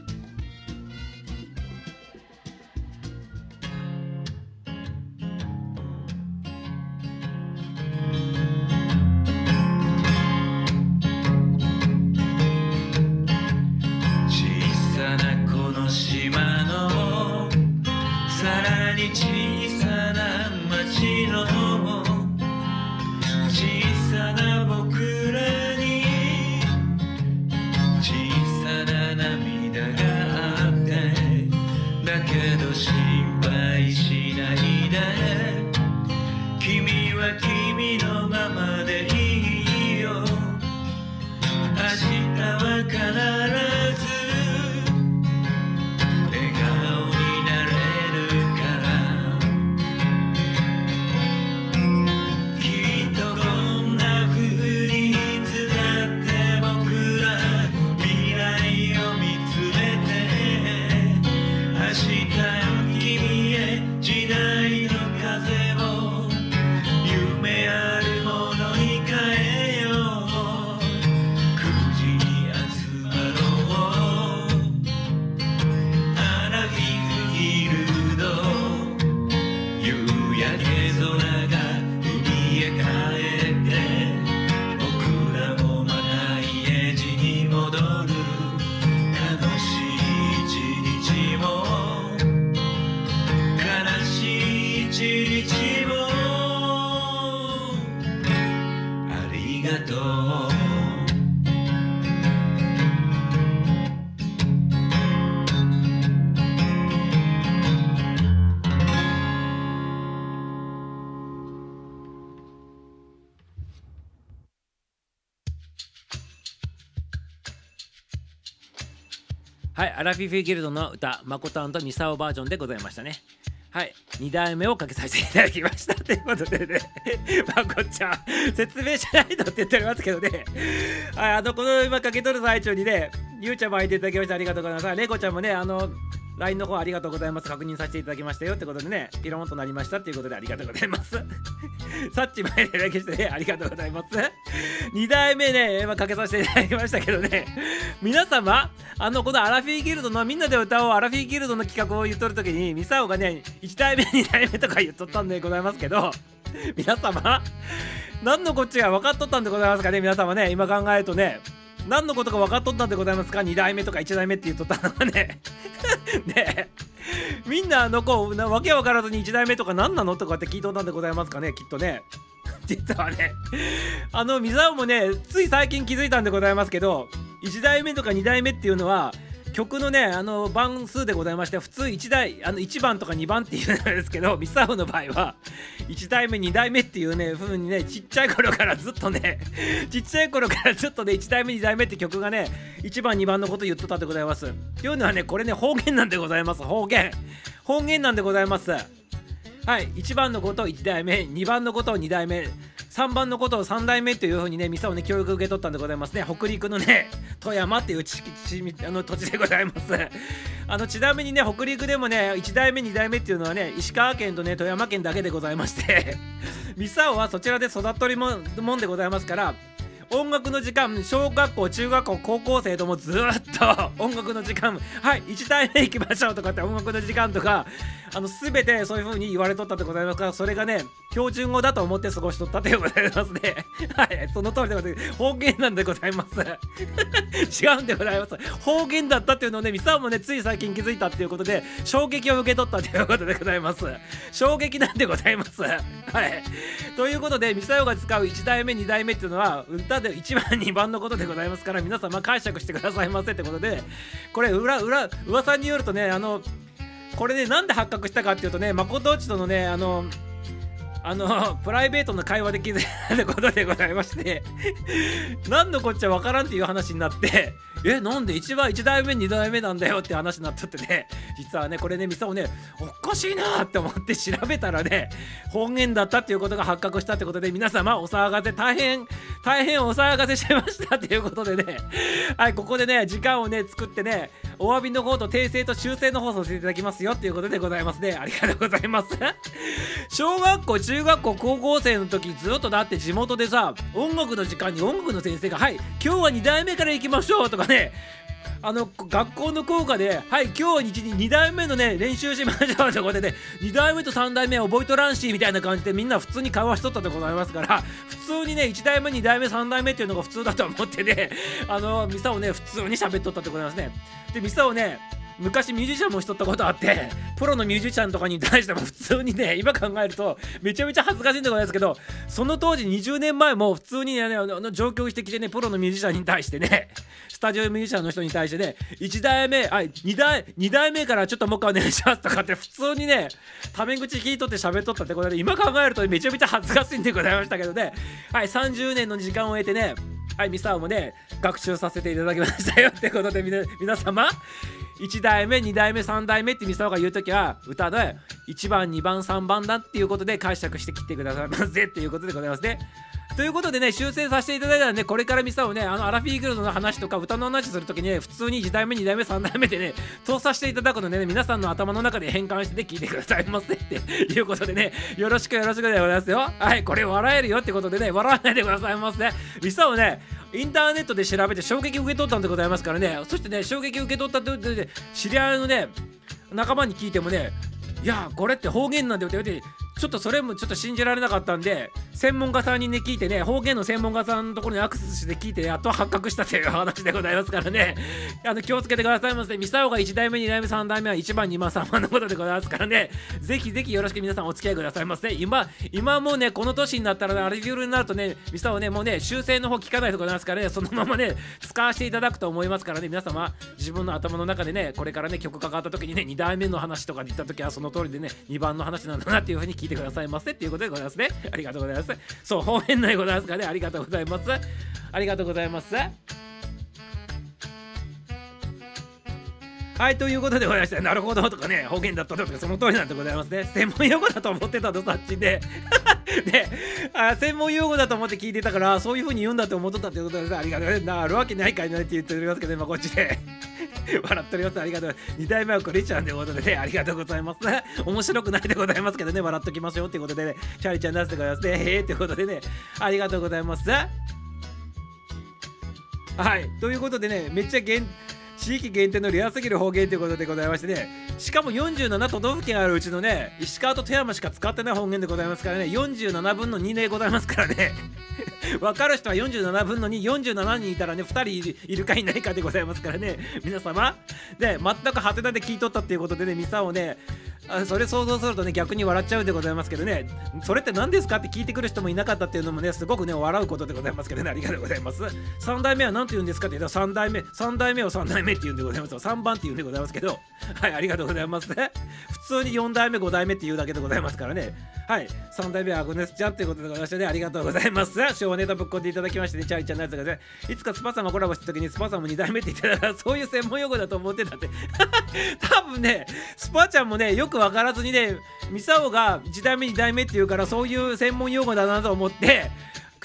はい、アラフィフィギルドの歌誠&ミサオバージョンでございましたね。はい、にだいめをかけさせていただきましたということでねまこちゃん説明しないとって言っておりますけどね、はい、あのこの今かけとる最中にねゆうちゃんも入っていただきましてありがとうございます。れいこちゃんもねあのライン の方ありがとうございます、確認させていただきましたよってことでね、ピロモンとなりましたっていうことでありがとうございますさっち前でだけしてね、ありがとうございますに代目ね、まあ、かけさせていただきましたけどね皆様、あのこのアラフィーギルドのみんなで歌おうアラフィーギルドの企画を言っとるときにミサオがね、いち代目に代目とか言っとったんでございますけど、皆様何のこっちが分かっとったんでございますかね。皆様ね、今考えるとね、何のことか分かっとったんでございますか。に代目とかいち代目って言っとったのはねねみんなあのこうわけ分からずにいち代目とか何なのとかって聞いとったんでございますかね、きっとね。実はね、あのミサオもね、つい最近気づいたんでございますけど、いち代目とかに代目っていうのは曲のね、あの番数でございまして、普通いち代あのいちばんとかにばんっていうんですけど、ミサオの場合はいち代目に代目っていうね風にね、ちっちゃい頃からずっとねちっちゃい頃からずっとねいち代目に代目って曲がねいちばんにばんのこと言っとったでございます。というのはね、これね方言なんでございます。方言方言なんでございます。はい、いちばんのことをいち代目、にばんのことをに代目、さんばんのことをさん代目というふうにね、ミサオね、教育受け取ったんでございますね。北陸のね、富山っていうちちあの土地でございます。あのちなみにね、北陸でもね、いち代目、に代目っていうのはね、石川県とね、富山県だけでございまして、ミサオはそちらで育っとりももんでございますから、音楽の時間、小学校、中学校、高校生ともずーっと音楽の時間、はい、いち代目行きましょうとかって音楽の時間とか、あの、すべてそういう風に言われとったでございますから、それがね、標準語だと思って過ごしとったでございますね。はい、その通りでございます。方言なんでございます。違うんでございます。方言だったっていうのをね、ミサオもね、つい最近気づいたっていうことで、衝撃を受け取ったということでございます。衝撃なんでございます。はい。ということで、ミサオが使ういち代目、に代目っていうのは、歌でいちばんにばんのことでございますから、皆様解釈してくださいませってことで、これ裏裏噂によるとね、あのこれね、なんで発覚したかっていうとね、まことうちとのね、あのあのプライベートの会話で気づいたってことでございまして何のこっちゃわからんっていう話になって、え、なんでいちばんいち代目に代目なんだよって話になっとってね、実はねこれね、ミサオね、おかしいなって思って調べたらね、方言だったっていうことが発覚したってことで、皆様お騒がせ、大変大変お騒がせしましたっていうことでね、はい、ここでね時間をね作ってね、お詫びの方と訂正と修正の方させていただきますよっていうことでございますね。ありがとうございます小学校、中学校、高校生の時ずっとだって地元でさ、音楽の時間に音楽の先生が、はい、今日はに代目から行きましょうとかね、あの学校の校歌で、はい、今日に代目のね練習しましょうとかでね、に代目とさん代目覚えとらんしみたいな感じでみんな普通に会話しとったでございますから、普通にねいち代目、に代目、さん代目っていうのが普通だと思ってね、あのミサオね普通に喋っとったでございますね。でミサオね、昔ミュージシャンもしとったことあって、プロのミュージシャンとかに対しても普通にね、今考えるとめちゃめちゃ恥ずかしいんでございますけど、その当時にじゅうねんまえも普通にね、あの上京してきてね、プロのミュージシャンに対してね、スタジオミュージシャンの人に対してね、いち代目、あ、に代、に代目からちょっともう一回お願いしますとかって普通にね、タメ口聞いとって喋っとったってことで、今考えるとめちゃめちゃ恥ずかしいんでございましたけどね、はい、さんじゅうねんの時間を得てね、はい、ミサオもね、学習させていただきましたよってことで、みな、皆様、いち代目、に代目、さん代目ってミサオが言うときは、歌でいちばん、にばん、さんばんだっていうことで解釈してきてくださいませっていうことでございますね。ということでね、修正させていただいたらね、これからミサオね、あのアラフィーギルドの話とか歌の話するときにね、普通にいち代目、に代目、さん代目でね、通させていただくのでね、皆さんの頭の中で変換して、ね、聞いてくださいませっていうことでね、よろしくよろしくでございますよ。はい、これ笑えるよってことでね、笑わないでくださいませね。ミサオね、インターネットで調べて衝撃を受け取ったんでございますからね、そしてね、衝撃を受け取ったということで、知り合いのね、仲間に聞いてもね、いやこれって方言なんだよって言って、ちょっとそれもちょっと信じられなかったんで、専門家さんにね聞いてね、方言の専門家さんのところにアクセスして聞いて、ね、やっと発覚したという話でございますからね、あの気をつけてくださいませ。ミサオがいち代目、に代目、さん代目はいちばん、にばん、さんばんのことでございますからね、ぜひぜひよろしく皆さんお付き合いくださいませ。今今もうねこの年になったら、ね、アラフィーギルドになるとね、ミサオねもうね修正の方聞かないでございますからね、そのままね使わせていただくと思いますからね、皆様自分の頭の中でね、これからね曲かかった時にね、に代目の話とかで言った時はその通りでね、にばんの話なんだなっていう風に聞いてくださいませっていうことでございますね。ありがとうございます。そう方言内でございますからね、ありがとうございます。ありがとうございます。はい、ということでございまして、なるほどとかね、方言だったとかその通りなんでございますね。専門用語だと思ってたとさっちで。で、あ、専門用語だと思って聞いてたから、そういう風に言うんだって思っとったってことです。ありがとうございます。なるわけないかいないって言っておりますけど、今こっちで。笑っております。ありがとうございます。にだいめはこれちゃんということでね、ありがとうございますね。面白くないでございますけどね、笑っときましょうっていうことでね、チャリちゃん出してございますね。へえってことでね、ありがとうございます。はい、ということでね、めっちゃ限地域限定のレアすぎる方言ということでございましてね、しかもよんじゅうななとどふけんあるうちのね、石川と富山しか使ってない方言でございますからね、よんじゅうななぶんのにでございますからね。分かる人はよんじゅうななぶんのに、よんじゅうななにんいたらね、ふたりいるかいないかでございますからね、皆様。で、全くハテナで聞いとったっていうことでね、ミサをね、あそれ想像するとね、逆に笑っちゃうでございますけどね、それって何ですかって聞いてくる人もいなかったっていうのもね、すごくね、笑うことでございますけどね、ありがとうございます。さんだいめは何て言うんですかって言うと、さんだいめ、さんだいめをさんだいめって言うんでございます。さんばんって言うんでございますけど、はい、ありがとうございますね。普通によんだいめ、ごだいめって言うだけでございますからね、はい、さんだいめはアグネスちゃんということでございましてね、ありがとうございます。昭和ネタぶっこんでいただきましてね、チャリちゃんのやつがね、いつかスパさんがコラボした時にスパさんもにだいめって言ってたから、そういう専門用語だと思ってたって。多分ね、スパちゃんもね、よく分からずにね、ミサオがいちだいめにだいめって言うから、そういう専門用語だなと思って、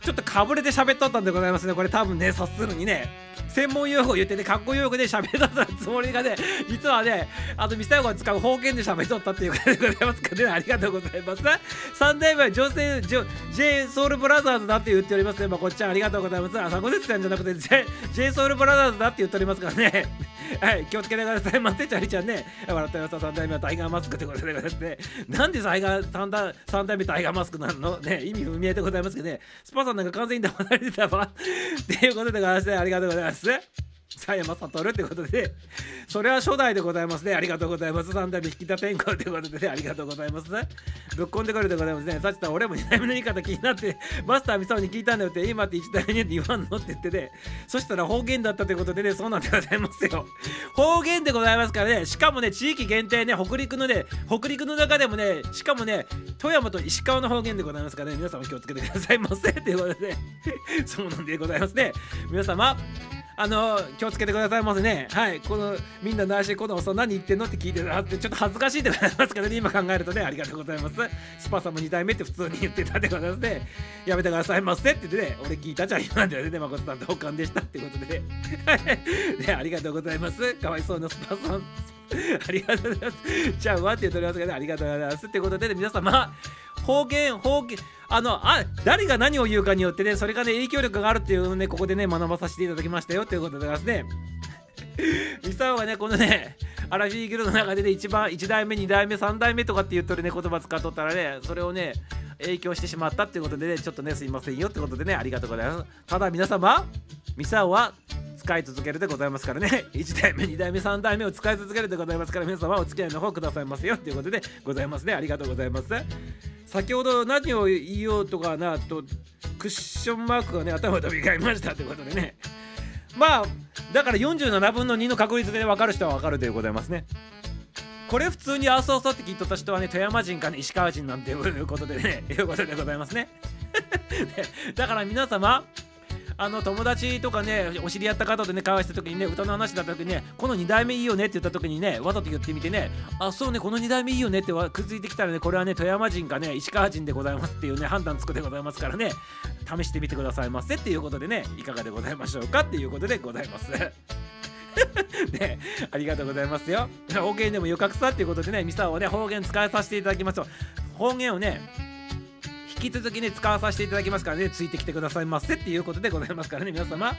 ちょっとかぶれて喋っとったんでございますね。これ多分ね、察するにね、専門用語言ってて、かっこよくね、喋っとったつもりがね、実はね、あとミサオが使う方言で喋っとったっていうことでございますからね、ありがとうございます。さんだいめは女性、ジェイソウルブラザーズ だって言っておりますね。まあ、こっちはありがとうございます。あさこねつさんじゃなくて、ジェイソウルブラザーズ だって言っておりますからね。はい、気をつけてください。待って、チャリちゃんね。笑ってました。さんだいめはタイガーマスクってことでございますね。なんでタイガー、さんだいめタイガーマスクなのね、意味不明でございますけどね。スパさんなんか完全に騙されてたわ。っていうことでございまして、ありがとうございます。佐山悟ってことで、それは初代でございますね。ありがとうございます。さんだいめ引き田天候ということで、ね、ありがとうございます。ぶっこんでくるでございますね。さちた俺もにだいめの言い方気になって、マスターミサオに聞いたんだよって、今っていちだいめって言わんのって言ってね、そしたら方言だったということでね、そうなんでございますよ。方言でございますからね、しかもね、地域限定ね、北陸のね、北陸の中でもね、しかもね、富山と石川の方言でございますからね、皆様気をつけてくださいませ。ということで、ね、そうなんでございますね。皆様、あの気をつけてくださいませね。はい、このみんな内心このおっさん何言ってんのって聞いてたってちょっと恥ずかしいでございますけどね、今考えるとね、ありがとうございます。スパさんもにだいめって普通に言ってたでございますね。やめてくださいませって言ってね、俺聞いたじゃん今ではね、誠さん同感でしたってことでね。はい、ありがとうございます。かわいそうなスパさんありがとうございます。ちゃうわって言っておりますけど、ね、ありがとうございますってことで、ね、皆様方言方言あのあ誰が何を言うかによってね、それがね影響力があるっていうのをね、ここでね学ばさせていただきましたよということでございますね。ミサオがねこのねアラフィーギルの中でね、一番いちだいめにだいめさんだいめとかって言っとるね言葉使っとったらね、それをね影響してしまったっていうことでね、ちょっとねすいませんよってことでね、ありがとうございます。ただ皆様、ミサオは使い続けるでございますからね、いちだいめにだいめさんだいめを使い続けるでございますから、皆様お付き合いの方くださいますよということでございますね。ありがとうございます。先ほど何を言おうとかなとクッションマークがね頭飛び交いましたということでね、まあだからよんじゅうななぶんのにの確率で分かる人は分かるでございますね。これ普通にあそうそうって聞いとった人はね、富山人かね石川人なんていうことでね、いうことでございますね。だから皆様、あの友達とかね、お知り合った方とね会話した時にね、歌の話だった時にね、このにだいめいいよねって言った時にね、わざと言ってみてね、あそうねこのにだいめいいよねってくっついてきたらね、これはね富山人かね石川人でございますっていうね判断つくでございますからね、試してみてくださいませっていうことでね、いかがでございましょうかっていうことでございます。ね、ありがとうございますよ。方言でもよかくさっていうことでね、ミサをね方言使いさせていただきますと、方言をね引き続きね使わさせていただきますからね、ついてきてくださいませっていうことでございますからね、皆様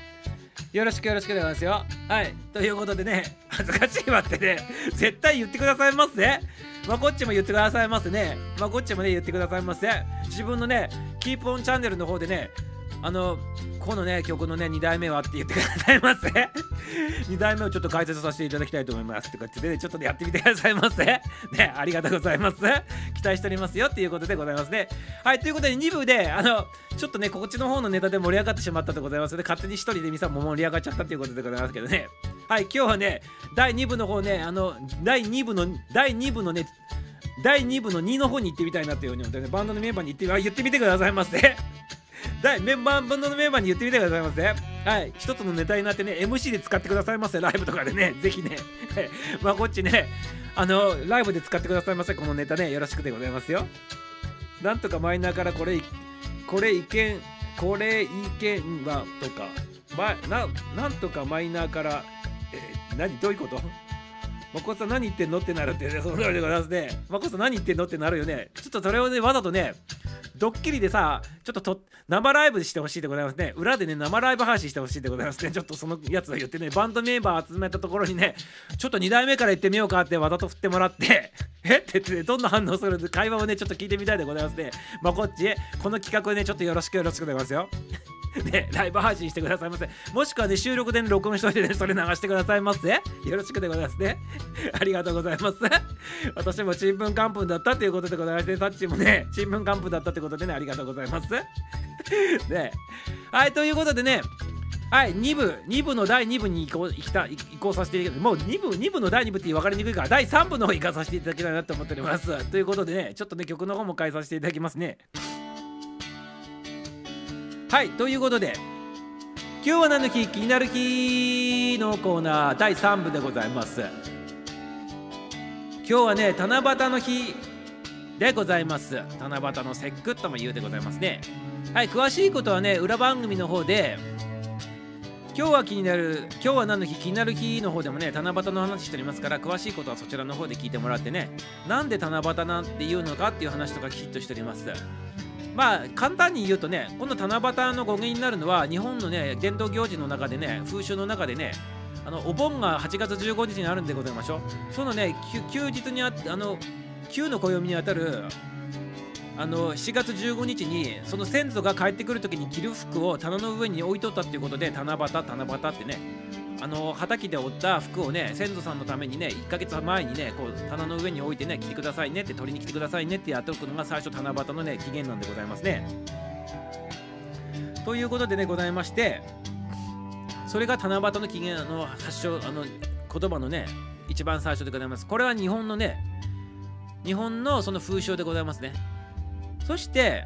よろしくよろしくでございますよ。はい、ということでね、恥ずかしいわってね絶対言ってくださいませ、ね、まあ、こっちも言ってくださいませね、まあ、こっちもね言ってくださいませ。自分のねキープオンチャンネルの方でね、あのこのね曲のねにだいめはって言ってくださいませ。にだいめをちょっと解説させていただきたいと思いますってことで、ね、ちょっと、ね、やってみてくださいませ。ね、ありがとうございます。期待しておりますよっていうことでございますね。はい、ということでにぶであのちょっとねこっちの方のネタで盛り上がってしまったでございますので、勝手にひとりでみさんも盛り上がっちゃったということでございますけどね。はい、今日はねだいにぶの方ね、あのだいにぶのだいにぶのねだいにぶのにの方に行ってみたいなというように思って、ね、バンドのメンバーに行ってあ言ってみてくださいませ。メンバー分のメンバーに言ってみてくださいませ。はい、一つのネタになってね エムシー で使ってくださいませ。ライブとかでねぜひねまあこっちねあのライブで使ってくださいませ。このネタねよろしくでございますよ。なんとかマイナーからこれこれ意見これ意見はとか、ま、な, なんとかマイナーから、え何どういうこと、誠さん何言ってんのってなるってね、そのようでございますね。誠さん何言ってんのってなるよね。ちょっとそれをねわざとねドッキリでさちょっと、と生ライブしてほしいでございますね。裏でね生ライブ配信してほしいでございますね。ちょっとそのやつを言ってね、バンドメンバー集めたところにね、ちょっとに代目から行ってみようかってわざと振ってもらってえって言って、ね、どんな反応するの会話をねちょっと聞いてみたいでございますね。まあ、こっちこの企画ねちょっとよろしくよろしくでございますよ。ね、ライブ配信してくださいませ。もしくはね、収録で録音しといてね、それ流してくださいませ。よろしくでございますね。ありがとうございます。私も新聞寒風だったということでございまして、ね、さっちもね、新聞寒風だったということでね、ありがとうございます。ね、はい、ということでね、はい、に部、に部のだいに部に移行、行た移行させていただき、もうに部、に部のだいに部って分かりにくいから、だいさん部の方に行かさせていただきたいなと思っております。ということでね、ちょっとね、曲の方も変えさせていただきますね。はい、ということで今日は何の日気になる日のコーナーだいさん部でございます。今日はね七夕の日でございます。七夕の節句とも言うでございますね。はい、詳しいことはね裏番組の方で今日は気になる今日は何の日気になる日の方でもね七夕の話しておりますから、詳しいことはそちらの方で聞いてもらってね、なんで七夕なんていうのかっていう話とかきっとしております。まあ簡単に言うとね、この七夕の語源になるのは日本のね伝統行事の中でね、風習の中でね、あのお盆がはちがつじゅうごにちにあるんでございましょう。そのね休日にああの旧の暦にあたるあのしがつじゅうごにちにその先祖が帰ってくるときに着る服を棚の上に置いとったっていうことで七夕七夕ってね、あの畑で折った服をね先祖さんのためにねいっかげつまえにねこう棚の上に置いてね着てくださいねって、取りに来てくださいねってやっておくのが最初七夕のね起源なんでございますね。ということでねございまして、それが七夕の起源の発祥、あの言葉のね一番最初でございます。これは日本のね日本のその風習でございますね。そして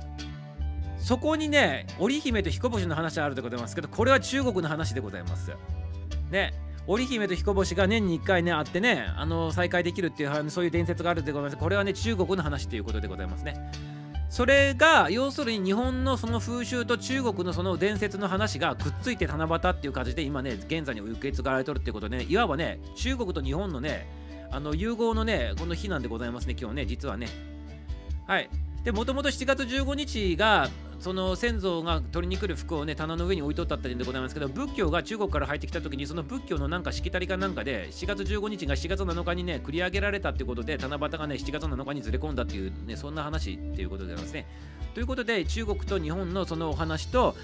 そこにね織姫と彦星の話あるでございますけど、これは中国の話でございますね。織姫と彦星が年にいっかいね会ってねあの再会できるっていうそういう伝説があるでございます。これはね中国の話ということでございますね。それが要するに日本のその風習と中国のその伝説の話がくっついて七夕っていう感じで今ね現在に受け継がれとるっていうことでね、いわばね中国と日本のねあの融合のねこの日なんでございますね今日ね、実はね。はいで、もともとしちがつじゅうごにちがその先祖が取りに来る服をね棚の上に置いとったっていうんでございますけど、仏教が中国から入ってきた時にその仏教のなんかしきたりかなんかでしちがつじゅうごにちがしちがつなのかにね繰り上げられたっていうことで七夕がねしちがつなのかにずれ込んだっていうね、そんな話っていうことでございますね。ということで中国と日本のそのお話と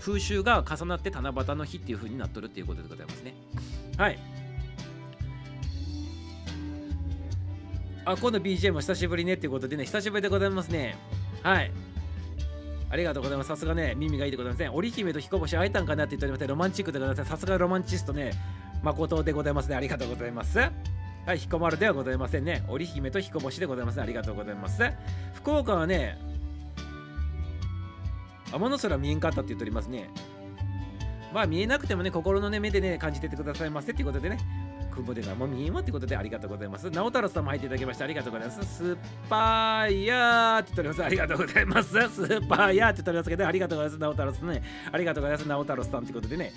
風習が重なって七夕の日っていう風になっとるっていうことでございますね。はい、あこの ビージーエム 久しぶりねっていうことでね、久しぶりでございますね。はい、ありがとうございます。さすがね耳がいいでございますね。織姫と彦星会えたんかなって言っておりまして、ロマンチックでございます。さすがロマンチストね誠でございますね。ありがとうございます。はい、彦丸ではございませんね。織姫と彦星でございます、ね、ありがとうございます。福岡はね天の空見えんかったって言っておりますね。まあ見えなくてもね心の、ね、目でね感じててくださいませっていうことでね、雲で何も見えんわってことでありがとうございます。直太朗さんも入っていただきましてありがとうございます。スーパーヤーって言っております。ありがとうございます。スーパーヤーって言っておりますけど、ありがとうございます直太朗さんね。ありがとうございます直太朗さんってことでね。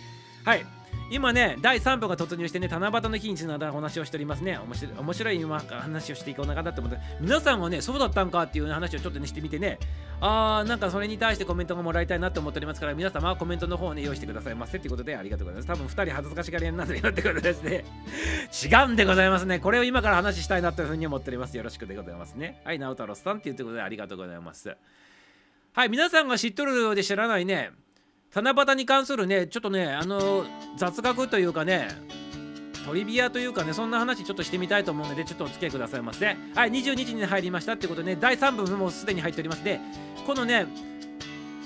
はい今ねだいさん部が突入してね七夕の日にちの話をしておりますね。面白い面白い今話をしていこうなかなって思って、皆さんはねそうだったんかっていう話をちょっとねしてみてね、あーなんかそれに対してコメントがもらいたいなと思っておりますから、皆様はコメントの方をね用意してくださいませってことでありがとうございます。多分ふたり恥ずかしがり屋になってるよってことですね。違うんでございますね。これを今から話したいなというふうに思っております。よろしくでございますね。はい直太朗さんっていうことでありがとうございます。はい皆さんが知っとるようで知らないね七夕に関するねちょっとねあの雑学というかねトリビアというかね、そんな話ちょっとしてみたいと思うのでちょっとお付き合いくださいませ。はいにじゅうにじに入りましたってことでねだいさん部もすでに入っておりますで、このね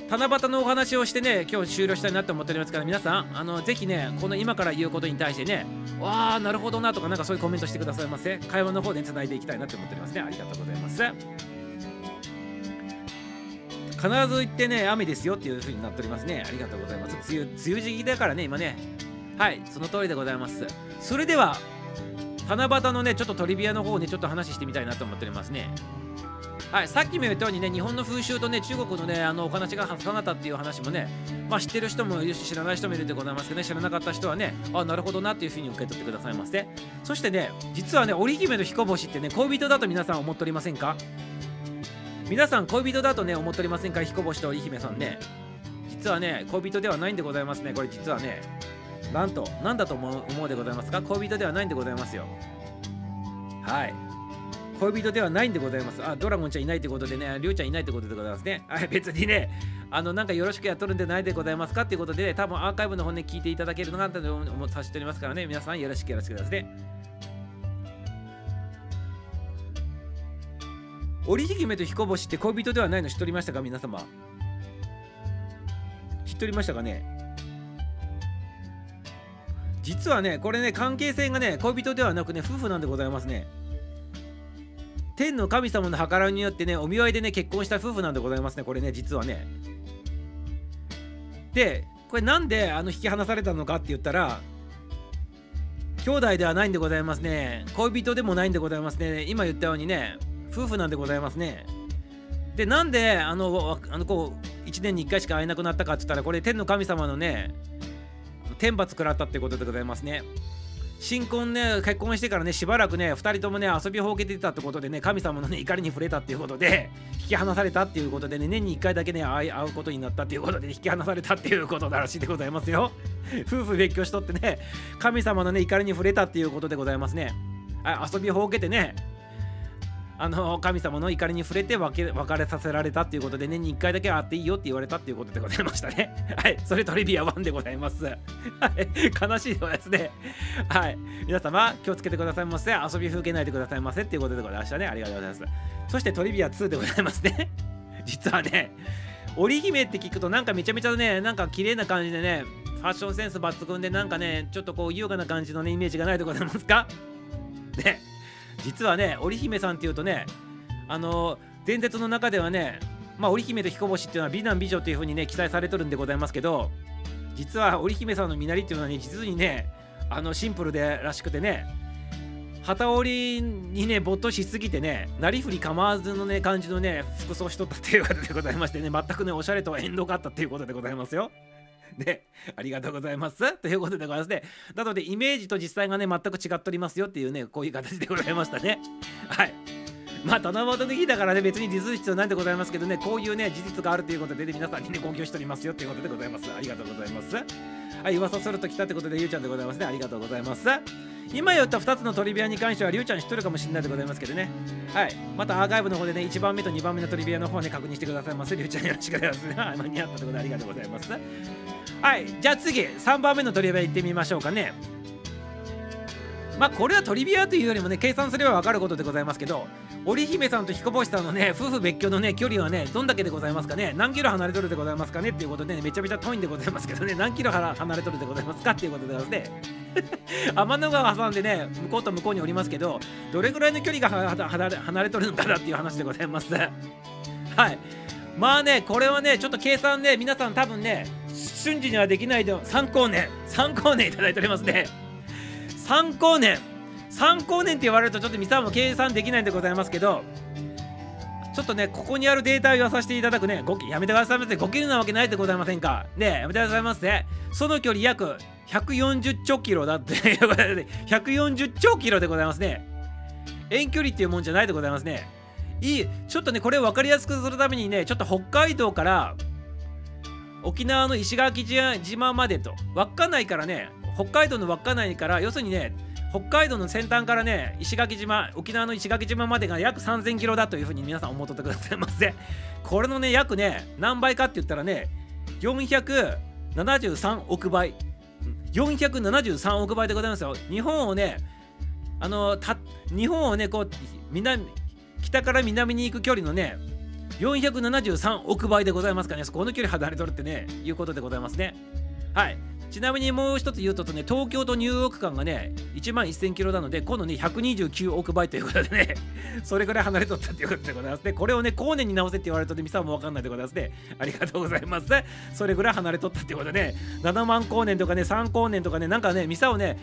七夕のお話をしてね今日終了したいなと思っておりますから、皆さんあのぜひねこの今から言うことに対してねわあなるほどなとかなんかそういうコメントしてくださいませ。会話の方でつないでいきたいなと思っておりますね。ありがとうございます。必ず言ってね雨ですよっていう風になっておりますね。ありがとうございます。梅雨、梅雨時期だからね今ね。はいその通りでございます。それでは七夕のねちょっとトリビアの方をねちょっと話してみたいなと思っておりますね。はい、さっきも言ったようにね、日本の風習とね、中国のね、あのお話が重なったっていう話もね、まあ、知ってる人もいるし知らない人もいるでございますけどね、知らなかった人はね、あ、なるほどなっていうふうに受け取ってくださいませ。そしてね、実はね、織姫の彦星ってね、恋人だと皆さん思っておりませんか？皆さん恋人だとね、思っておりませんか？彦星と織姫さんね、実はね、恋人ではないんでございますね。これ実はね、なんと、なんだと思う、思うでございますか？恋人ではないんでございますよ。はい。恋人ではないんでございます。あ、ドラゴンちゃんいないってことでね、りゅうちゃんいないってことでございますね。はい、別にね、あの、なんかよろしくやっとるんじゃないでございますかっていうことで、ね、多分アーカイブの方ね、聞いていただけるのかなと思ってさせておりますからね、皆さんよろしくよろしくくださいね。織姫と彦星って恋人ではないの知っとりましたか？皆様。知っとりましたかね？実はね、これね、関係性がね、恋人ではなくね、夫婦なんでございますね。天の神様の計らいによってね、お見合いでね、結婚した夫婦なんでございますね、これね、実はね。で、これなんであの引き離されたのかって言ったら、兄弟ではないんでございますね。恋人でもないんでございますね。今言ったようにね、夫婦なんでございますね。で、なんであの、あのこう、いちねんにいっかいしか会えなくなったかって言ったら、これ天の神様のね、天罰食らったってことでございますね。新婚ね、結婚してからね、しばらくね、ふたりともね、遊びほうけてたってことでね、神様のね、怒りに触れたっていうことで、引き離されたっていうことでね、年にいっかいだけね、会うことになったっていうことで、ね、引き離されたっていうことらしいでございますよ。夫婦別居しとってね、神様のね、怒りに触れたっていうことでございますね。あ、遊びほうけてね、あの、神様の怒りに触れて別れ、別れさせられたっていうことで、年にいっかいだけ会っていいよって言われたっていうことでございましたね。はい、それトリビアワンでございます。はい、悲しいのですね。はい、皆様気をつけてくださいませ。遊びふけないでくださいませっていうことでございましたね。ありがとうございます。そしてトリビアツーでございますね。実はね、織姫って聞くとなんかめちゃめちゃね、なんか綺麗な感じでね、ファッションセンス抜群でなんかね、ちょっとこう優雅な感じのね、イメージがないでございますか？ね。実はね、織姫さんっていうとね、あの伝説の中ではね、まあ、織姫と彦星っていうのは美男美女というふうにね、記載されとるんでございますけど、実は織姫さんの身なりっていうのはね、実にね、あのシンプルでらしくてね、旗織りにね、没頭しすぎてね、なりふり構わずのね、感じのね、服装しとったっていうことでございましてね、全くね、おしゃれとは縁遠かったっていうことでございますよ。で、ありがとうございますということでございますね。なのでイメージと実際がね、全く違っておりますよっていうね、こういう形でございましたね。はい、まあ七夕の日だからね、別にディズる必要ないでございますけどね、こういうね、事実があるということで、ね、皆さんにね、公表しておりますよということでございます。ありがとうございます。はい、噂すると来たってことでゆうちゃんでございますね。ありがとうございます。今言ったふたつのトリビアに関してはりゅうちゃん知っとるかもしれないでございますけどね。はい、またアーカイブの方でね、いちばんめとにばんめのトリビアの方ね、確認してくださいませ。りゅうちゃんよろしくお願いします。間に合ったところでありがとうございます。はい、じゃあ次さんばんめのトリビア行ってみましょうかね。まあこれはトリビアというよりもね、計算すれば分かることでございますけど、織姫さんと彦星さんのね、夫婦別居のね、距離はね、どんだけでございますかね、何キロ離れとるでございますかねっていうことで、ね、めちゃめちゃ遠いんでございますけどね、何キロ離れとるでございますかっていうことでございますね。天の川挟んでね、向こうと向こうにおりますけど、どれぐらいの距離が離れ、離れとるのかなっていう話でございます。はい、まあね、これはね、ちょっと計算ね、皆さん多分ね、瞬時にはできないで、参考年、参考年いただいておりますね。参考年、参考年って言われるとちょっとミサも計算できないんでございますけど、ちょっとね、ここにあるデータを言わさせていただくね、ごやめてくださいませ。ごきげんなわけないでございませんか。ね、やめてくださいませ。その距離約ひゃくよんじゅっちょキロだっていうことで、ひゃくよんじゅっちょキロでございますね。遠距離っていうもんじゃないでございますね。いい、ちょっとね、これを分かりやすくするためにね、ちょっと北海道から沖縄の石垣島までと、稚内からね、北海道の稚内から、要するにね、北海道の先端からね、石垣島、沖縄の石垣島までが約さんぜんキロだというふうに皆さん思っとってくださいませ。これのね、約ね、何倍かって言ったらね、よんひゃくななじゅうさんおくばい。よんひゃくななじゅうさんおくばいでございますよ。日本をね、あのた日本をね、こう南北から南に行く距離のね、よんひゃくななじゅうさんおくばいでございますからね、この距離離れとるってね、いうことでございますね。はい。ちなみにもう一つ言うとね、東京とニューヨーク間がね、いちまんせんキロなので、今度ね、ひゃくにじゅうきゅうおくばいということでね、それぐらい離れとったということでございますね。これをね、後年に直せって言われるとね、ミサも分かんないでございますね。ありがとうございます。それぐらい離れとったっていうことでね、ななまんこうねんとかね、さんこうねんとかね、なんかね、ミサをね、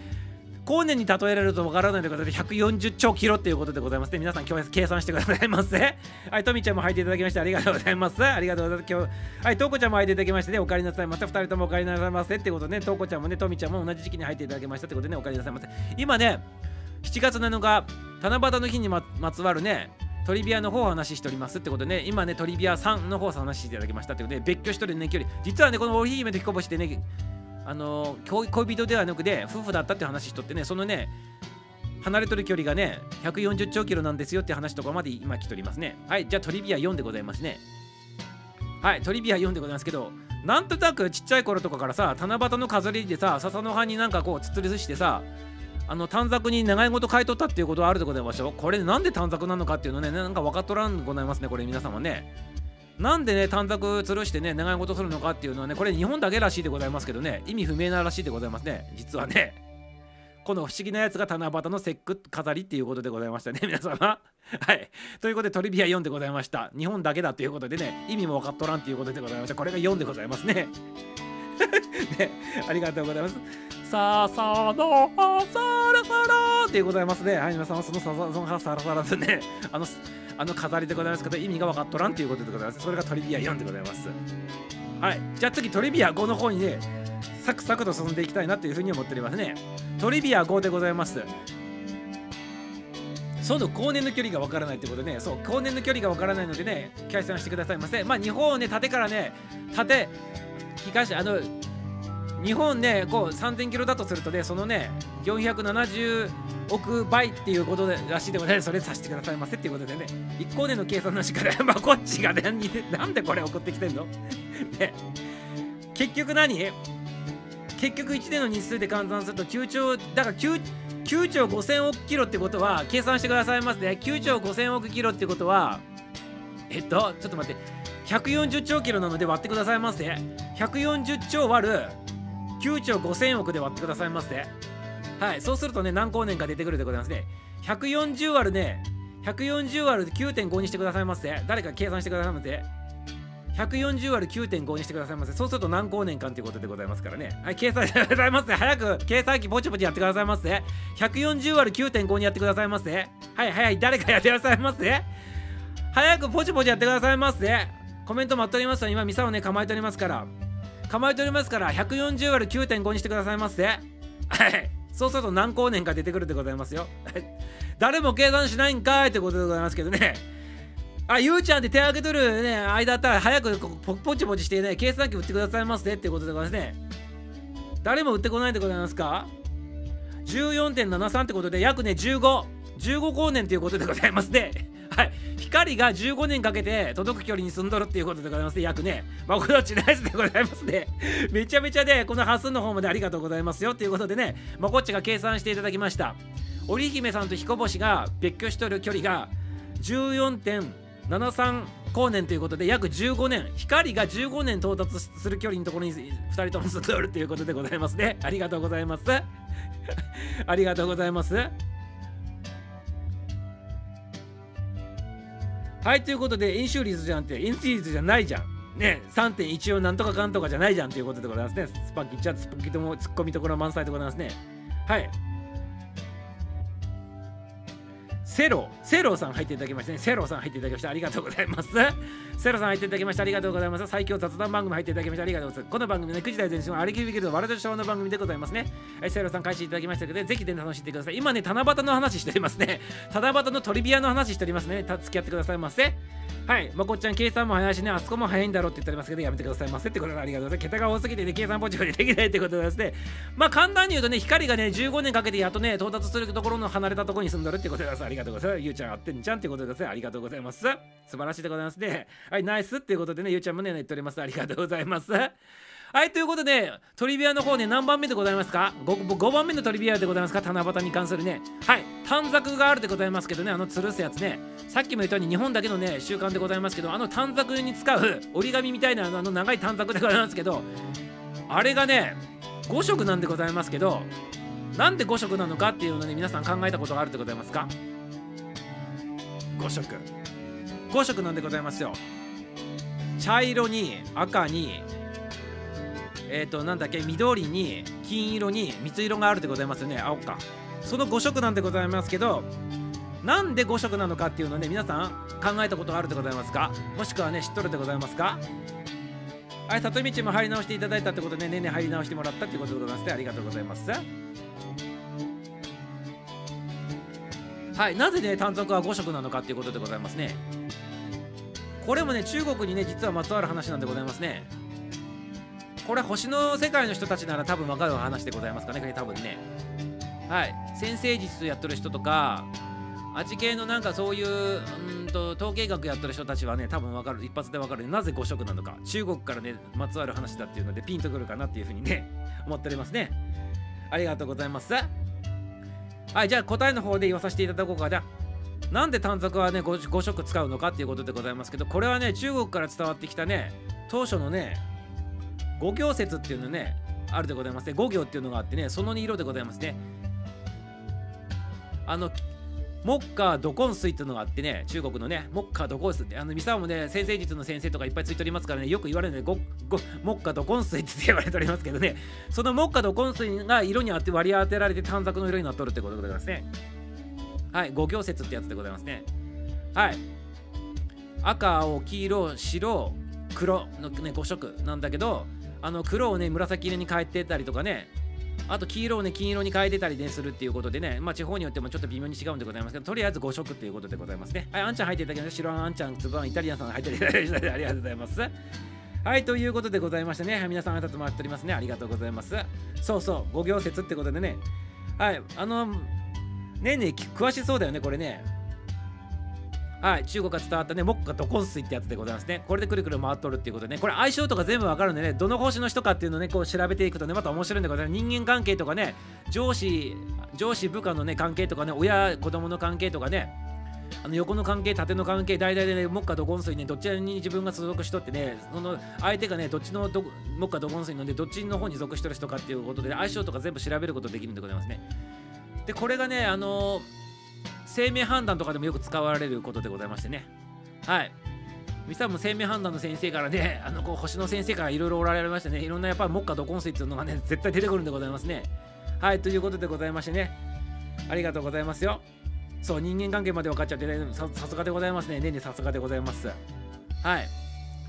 光年に例えられるとわからないということでひゃくよんじゅっちょうキロっていうことでございますね。皆さん計算してくださいませ。はい、トミちゃんも入っていただきましてありがとうございます。ありがとうございます。今日はい、トウコちゃんも入っていただきましてね、お帰りなさいませ。二人ともお帰りなさいませってことね、トウコちゃんもね、トミちゃんも同じ時期に入っていただきましたってことでね、お帰りなさいませ。今ね、しちがつなのか、七夕の日に ま, まつわるね、トリビアの方を話しておりますってことでね、今ね、トリビアさんの方を話していただきましたってことで、別居しとるね、距離。実はね、この織姫と彦星ってね、あのー、恋人ではなくで夫婦だったって話しとってね、そのね、離れとる距離がね、ひゃくよんじゅっちょうキロなんですよって話とかまで今来ておりますね。はい、じゃあトリビアよんでございますね。はい、トリビアよんでございますけど、なんとなくちっちゃい頃とかからさ、七夕の飾りでさ、笹の葉になんかこう、つつりずしてさ、あの短冊に長いこと買い取ったっていうことはあるでございましょう。これなんで短冊なのかっていうのね、なんか分かっとらんございますね、これ皆様ね。なんでね、短冊吊るしてね、長いことするのかっていうのはね、これ日本だけらしいでございますけどね、意味不明ならしいでございますね、実はね。この不思議なやつが七夕の節句飾りっていうことでございましたね、皆様。はい。ということで、トリビアよんでございました。日本だけだということでね、意味も分かっとらんっていうことでございました。これがよんでございますね。ね、ありがとうございます。さあさあのあさらさらってございますね。はい、皆さんそのさささらさらですね。あのあの飾りでございますけど意味が分かっとらんということでございます。それがトリビアよんでございます。はい、じゃあ次トリビアごの方にねサクサクと進んでいきたいなというふうに思っておりますね。トリビアごでございます。その光年の距離が分からないってことね。そう、光年の距離が分からないのでね、計算してくださいませ。まあ日本をね縦からね縦東あの日本ねこうさんぜんキロだとするとねそのねよんひゃくななじゅうおくばいっていうことでらしいでもねそれさせてくださいませっていうことでねいっこうねんの計算の仕方まあこっちがねなんでこれ送ってきてんのね結局何結局いちねんの日数で換算するときゅうちょうだから 9, きゅうちょうごせんおくキロってことは計算してくださいませねきゅうちょうごせんおくキロってことはえっとちょっと待ってひゃくよんじゅっちょうキロなので割ってくださいませひゃくよんじゅっちょう割るきゅうちょうごせんおくで割ってくださいませはいそうするとね何光年か出てくるでございますねひゃくよんじゅう割るねひゃくよんじゅう割る きゅうてんご にしてくださいませ誰か計算してくださいませひゃくよんじゅう割る きゅうてんご にしてくださいませそうすると何光年間ということでございますからねはい計算してくださいませ早く計算機ぼちぼちやってくださいませひゃくよんじゅう割る きゅうてんご にやってくださいませはいはいはい誰かやってくださいませ早くぼちぼちやってくださいませコメント待っておりますと今ミサをね構えておりますから構えておりますから ひゃくよんじゅうわるきゅうてんご にしてくださいませはいそうすると何光年か出てくるでございますよ誰も計算しないんかいってことでございますけどねあゆうちゃんって手を挙げとるね間あったら早くポチポチしてね計算機売ってくださいませってことでございますね誰も売ってこないでございますか じゅうよんてんななさん ってことで約ねじゅうごじゅうごこうねんということでございますねはい、光がじゅうごねんかけて届く距離に進んどるっていうことでございますね約ねまことちナイスでございますねめちゃめちゃで、ね、この端数の方までありがとうございますよということでねまこっちが計算していただきました織姫さんと彦星が別居しとる距離が じゅうよんてんななさんこうねんということで約じゅうごねん光がじゅうごねん到達する距離のところにふたりとも進んでおるということでございますねありがとうございますありがとうございますはいということでインシューリーズじゃんってインシューリーズじゃないじゃんね さんてんいちよん なんとかかんとかじゃないじゃんということでございますねスパッキーちゃんスパッキーともツッコミところ満載でございますねはいセロセロさん入っていただきましたねセロさん入っていただきましたありがとうございますセロさん入っていただきましたありがとうございます最強雑談番組入っていただきましたありがとうございますこの番組のくじだい前身は歩きビキルドワルドショーの番組でございますねセロさん開始いただきましたけどぜひで楽しんでください今ね七夕の話しておりますね七夕のトリビアの話しておりますね付き合ってくださいませはいまこっちゃん計算も早いしねあそこも早いんだろうって言っておりますけどやめてくださいませってことでありがとうございます桁が多すぎてね計算ポチポチできないってことでですねまあ簡単に言うとね光がねじゅうごねんかけてやっとね到達するところの離れたところに住んでるってことでですありがとうございますゆうちゃんあってんちゃんってことでですねありがとうございます素晴らしいでございますねはいナイスっていうことでねゆうちゃんもね言っておりますありがとうございますはいということでトリビアの方ね何番目でございますか 5, 5番目のトリビアでございますか七夕に関するねはい短冊があるでございますけどねあの吊るすやつねさっきも言ったように日本だけのね習慣でございますけどあの短冊に使う折り紙みたいなあの長い短冊でございますけどあれがねごしょくなんでございますけどなんでごしょくなのかっていうのね皆さん考えたことがあるでございますかごしょくごしょくなんでございますよ茶色に赤にえっとなんだっけ緑に金色に蜜色があるでございますよね青かそのご色なんでございますけど、なんでご色なのかっていうのをね、皆さん考えたことがあるでございますか、もしくはね知っとるでございますか。はい、里道も入り直していただいたってことでね、ねね入り直してもらったっていうことでございますね、ありがとうございます。はい、なぜね短冊はご色なのかっていうことでございますね。これもね中国にね実はまつわる話なんでございますね。これ星の世界の人たちなら多分分かる話でございますかね、多分ね。はい、占星術やってる人とかあち系のなんかそういうんと統計学やってる人たちはね多分分かる、一発で分かる、なぜご色なのか、中国からねまつわる話だっていうのでピンとくるかなっていうふうにね思っておりますね。ありがとうございます。はい、じゃあ答えの方で言わさせていただこうかな。なんで短冊はねご色使うのかっていうことでございますけど、これはね中国から伝わってきたね当初のね五行説っていうのねあるでございますね。五行っていうのがあってね、そのに色でございますね。あの木火土金水っていうのがあってね、中国のね木火土金水って、あのミサオもね占星術の先生とかいっぱいついておりますからね、よく言われるので木火土金水って言われておりますけどね、その木火土金水が色にあって割り当てられて短冊の色になっとるってことでございますね。はい、五行説ってやつでございますね。はい、赤青黄色白黒のねご色なんだけど、あの黒をね紫色に変えてたりとかね、あと黄色をね金色に変えてたりねするっていうことでね、まあ地方によってもちょっと微妙に違うんでございますけど、とりあえずご色っていうことでございますね。はい、あんちゃん入っていただきました。白あんちゃん、つばんイタリアンさん入っていただきました。ありがとうございます。はい、ということでございましてね、皆さん挨拶もらっておりますね、ありがとうございます。そうそう、五行説ってことでね、はい、あのねえねえ詳しそうだよねこれね。はい、中国が伝わったね木火土金水ってやつでございますね。これでくるくる回っとるっていうことでね、これ相性とか全部わかるんでね、どの星の人かっていうのをねこう調べていくとねまた面白いんでございます。人間関係とかね、上司上司部下のね関係とかね、親子供の関係とかね、あの横の関係縦の関係大々でね木火土金水ね、どっちに自分が所属しとってね、その相手がねどっちのど木火土金水のでどっちの方に属しとる人かっていうことで、ね、相性とか全部調べることできるんでございますね。でこれがねあのー生命判断とかでもよく使われることでございましてね。はい。ミサも生命判断の先生からね、あのこう星の先生からいろいろおられましてね、いろんなやっぱり木下土根水っていうのがね、絶対出てくるんでございますね。はい、ということでございましてね、ありがとうございますよ。そう、人間関係まで分かっちゃってね、さすがでございますね。ねね、さすがでございます。はい。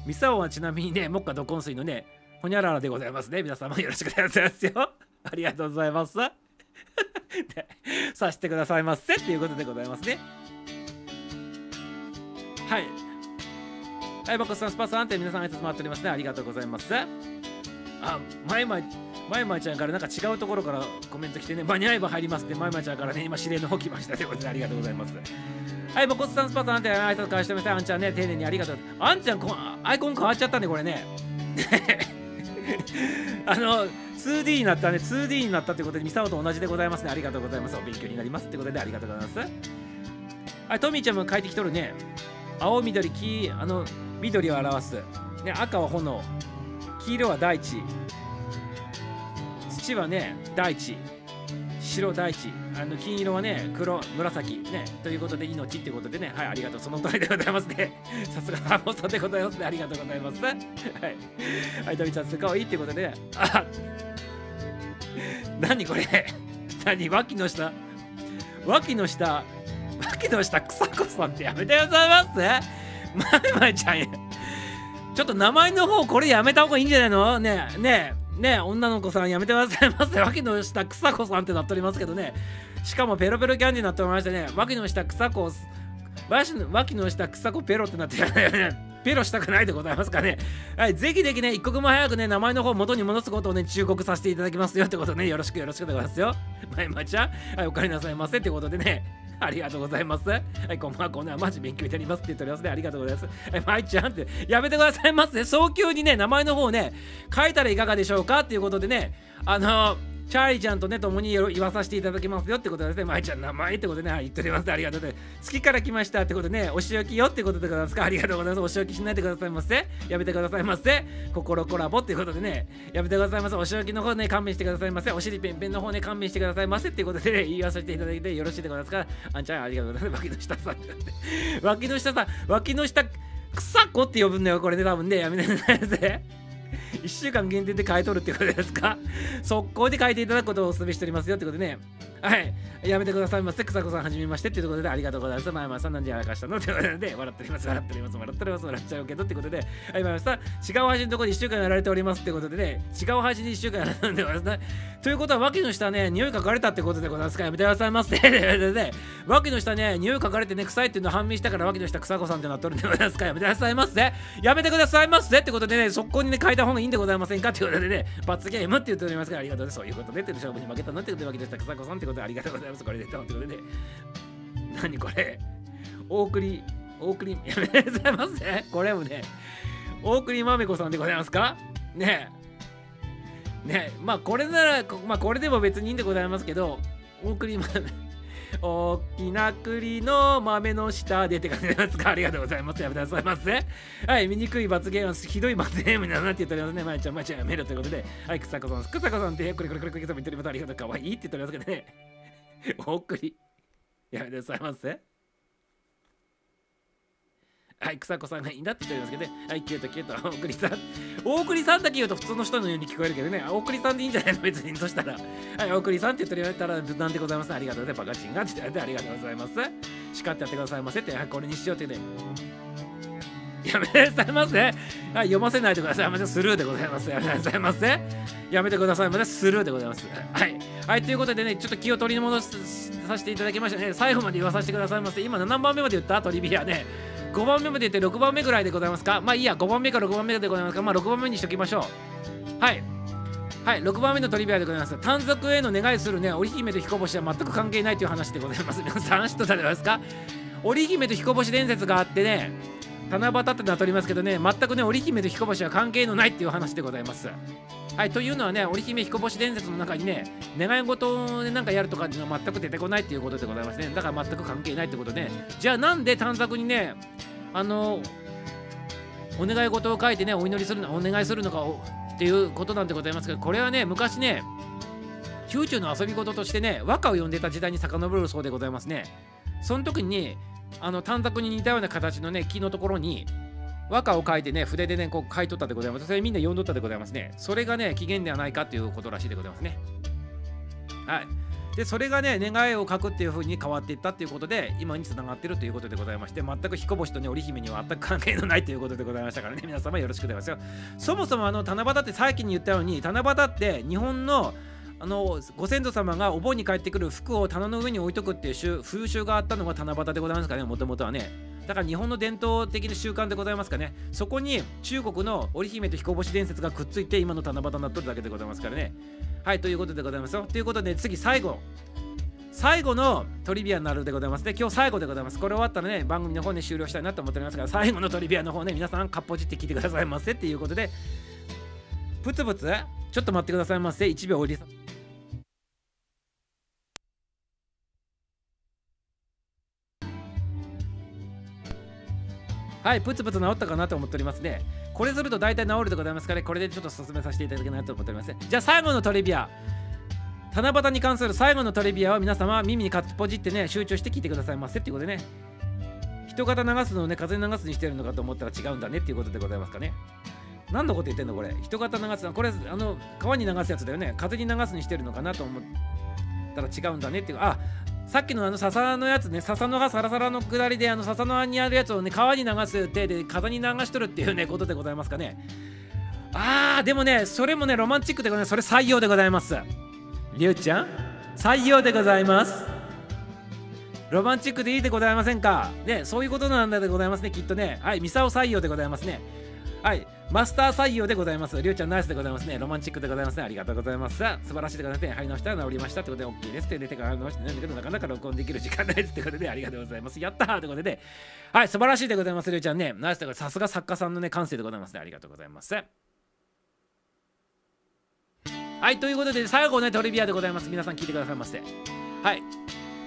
ミサオはちなみにね、木下土根水のね、ほにゃららでございますね。皆様よろしくお願いしますよ。ありがとうございます。さしてくださいませっていうことでございますね。はい、はい、バコさんスパさんって皆さん挨拶回っておりますね、ありがとうございます。あ、マイマイマイマイちゃんからなんか違うところからコメント来てね、間に合えば入りますってマイマイちゃんからね今指令の方来ましたということでありがとうございます。はい、バコさんスパさんって挨拶返しておりますね、あんちゃんね丁寧にありがとう。あんちゃんこアイコン変わっちゃったねこれね。あのツーディー になったね、ツーディー になったということで、ミサオと同じでございますね。ありがとうございます。お勉強になりますってことで、ありがとうございます。はい、トミーちゃんも帰ってきとるね。青、緑、黄、あの、緑を表す。ね、赤は炎。黄色は大地。土はね、大地。白、大地。あの、金色はね、黒、紫。ね、ということで、命っていうことでね、はい、ありがとう。その通りでございますね。さすが、ハモさんでございますね。ありがとうございます。はい、はい、トミーちゃん、すごいいいってことで、ね、あ何これ何脇の下脇の下脇の下草子さんってやめてくださいますね。まいまいちゃんやちょっと名前の方これやめた方がいいんじゃないのねえねえねえ女の子さんやめてくださいませ。脇の下草子さんってなっておりますけどね、しかもペロペロキャンディーになっておりましてね、脇の下草子脇の下草子ペロってなってるね。ペロしたくないでございますかね。はい、ぜひぜひね、一刻も早くね、名前の方元に戻すことをね、忠告させていただきますよってことね、よろしくよろしくでございますよ。まいまちゃん、はい、お帰りなさいませってことでね、ありがとうございます。はい、こんばんは、こんばんは、マジ勉強になりますって言っておりますね、ありがとうございます。はい、まいちゃんって、やめてくださいませ。早急にね、名前の方をね、書いたらいかがでしょうかっていうことでね、あのー、チャーリーちゃんとね、共に言わさせていただきますよってことですね。まいちゃん、名前ってことでね、言っております。ありがとうございます。月から来ましたってことでね、お仕置きよってことでございますか。ありがとうございます。お仕置きしないでくださいませ。やめてくださいませ。心コラボってことでね、やめてくださいませ。お仕置きの方ね、勘弁してくださいませ。お尻ペンペンの方ね、勘弁してくださいませってことでね、言わさせていただいてよろしいでございますか。あんちゃん、ありがとうございます。脇の下さん。脇の下さん、脇の下、草子って呼ぶんだよ、これね、多分ね、やめてくださいませ。いっしゅうかん限定で買い取るってことですか。速攻で書いていただくことをお勧めしておりますよってことでね。はい。やめてくださいませ。くさこさん、はじめまして。っていうことで、ありがとうございます。まやまさん、何時やらかしたのってことで、笑っております。笑っております。笑っております。笑っちゃうけどってことで、はい、まやまさん、違う配信のところにいっしゅうかんやられておりますってことでね、違う配信にいっしゅうかんやられておりますね。ということは、脇の下ね、匂いかかれたってことでございますから、やめてくださいませ。で、脇の下ね、匂いかかれてね、臭いっていうのを判明したから、脇の下、くさこさんってなっとるんでございますから、やめてくださいませ。やめてくださいませってことでね、速攻にね、変えた方がいいんでございませんかってことでね、罰ゲームって言っておりますから、ありがとうね。そういうことで、って勝負に負けたのってことで、脇の下、くさこさんってことで、ありがとうございます。これでということで、ね、何これお送りお送りやめてくださいませ。これもねお送りまめこさんでございますかねえねえ、まあこれなら、まあこれでも別にいいんでございますけど、お送りま大きな栗の豆の下でって感じですか。ありがとうございます。やめてくださいませ。はい、醜い罰ゲーム、ひどい罰ゲームだなって言っておりますね。まやちゃん、まやちゃんやめろということで、はい、くさこさん、くさこさんって、これこれこれこれこれ言っております。ありがとう、かわいいって言っておりますけどね。お送り、やめてくださいませ。はい、くさこさんがいいなって言っておりますけどね。はい、キュートキュート、お送りさん。お送りさんだけ言うと普通の人のように聞こえるけどね。お送りさんでいいんじゃないの別に。そしたら。はい、お送りさんって言っておりましたら、なんでございます。ありがとうね。バカチンがって言ってありがとうございます。叱ってやってくださいませって、はい、これにしようってね。やめてくださいませ。はい、読ませないでくださいませ。スルーでございます。やめてくださいませ。やめてくださいませ。スルーでございます。はい。はい、ということでね、ちょっと気を取り戻させていただきましたね。最後まで言わさせてくださいませ。今ななばんめまで言ったトリビアね。ごばんめまで言ってろくばんめぐらいでございますか。まあいいや、ごばんめかろくばんめでございますか。まあろくばんめにしときましょう。はい。はい、ろくばんめのトリビアでございます。短冊への願いするね、織姫と彦星は全く関係ないという話でございます。皆さん、話とされますか。織姫と彦星伝説があってね、七夕って名取りますけどね、全くね、織姫と彦星は関係のないっていう話でございます。はい、というのはね、織姫彦星伝説の中にね、願い事をなんかやるとかっていうのは全く出てこないっていうことでございますね。だから全く関係ないってことで、ね、じゃあなんで短冊にね、あのお願い事を書いてね、お祈りするの、お願いするのかっていうことなんでございますけど、これはね、昔ね、宮中の遊び事としてね、和歌を呼んでた時代に遡るそうでございますね。その時に、あの短冊に似たような形のね、木のところに、和歌を書いてね、筆でね、こう書いとったでございます。それみんな読んどったでございますね。それがね、起源ではないかということらしいでございますね。はい。で、それがね、願いを書くっていう風に変わっていったということで、今につながっているということでございまして、全く彦星とね、織姫には全く関係のないということでございましたからね、皆様よろしくお願いしますよ。そもそもあの、七夕って最近に言ったように、七夕って日本のあのご先祖様がお盆に帰ってくる服を棚の上に置いとくっていう風習があったのが七夕でございますからね、もともとはね。だから日本の伝統的な習慣でございますかね。そこに中国の織姫と彦星伝説がくっついて今の七夕になっとるだけでございますからね。はい、ということでございますよ。ということで次、最後。最後のトリビアになるでございますね。今日最後でございます。これ終わったらね、番組の方ね、終了したいなと思っておりますから、最後のトリビアの方ね、皆さん、かっぽじって聞いてくださいませっていうことで、プツプツちょっと待ってくださいませ。いちびょうおりさん。はい、プツプツ治ったかなと思っておりますね。これすると大体治るでございますから、ね、これでちょっと進めさせていただけないと思っております。じゃあ最後のトリビア。七夕に関する最後のトリビアは皆様耳にかっぽじってね、集中して聞いてくださいませっていうことでね。人型流すのをね、風に流すにしてるのかと思ったら違うんだねっていうことでございますかね。何のこと言ってんのこれ。人型流すの、これ、あの、川に流すやつだよね。風に流すにしてるのかなと思ったら違うんだねっていう。あ、さっきのあの笹のやつね、笹の葉サラサラの下りで、あの笹の葉にあるやつをね、川に流す手で風に流しとるっていうね、ことでございますかね。あー、でもね、それもね、ロマンチックでございます。それ採用でございます。りゅうちゃん、採用でございます。ロマンチックでいいでございませんか。ね、そういうことなんだでございますね、きっとね。はい、ミサオ採用でございますね。はい、マスター採用でございます。りゅうちゃんナイスでございますね。ロマンチックでございますね。ありがとうございます。さあ、素晴らしいでございますね。はい、直したら治りましたってことで OK です。って出てから直してないけど、なかなか録音できる時間ないですってことで、ありがとうございます。やったーってことで、ね、はい、素晴らしいでございます。りゅうちゃんね。ナイスでございます。さすが作家さんのね、感性でございますね。ありがとうございます。はい、ということで、最後ね、トリビアでございます。皆さん聞いてくださいませ。はい。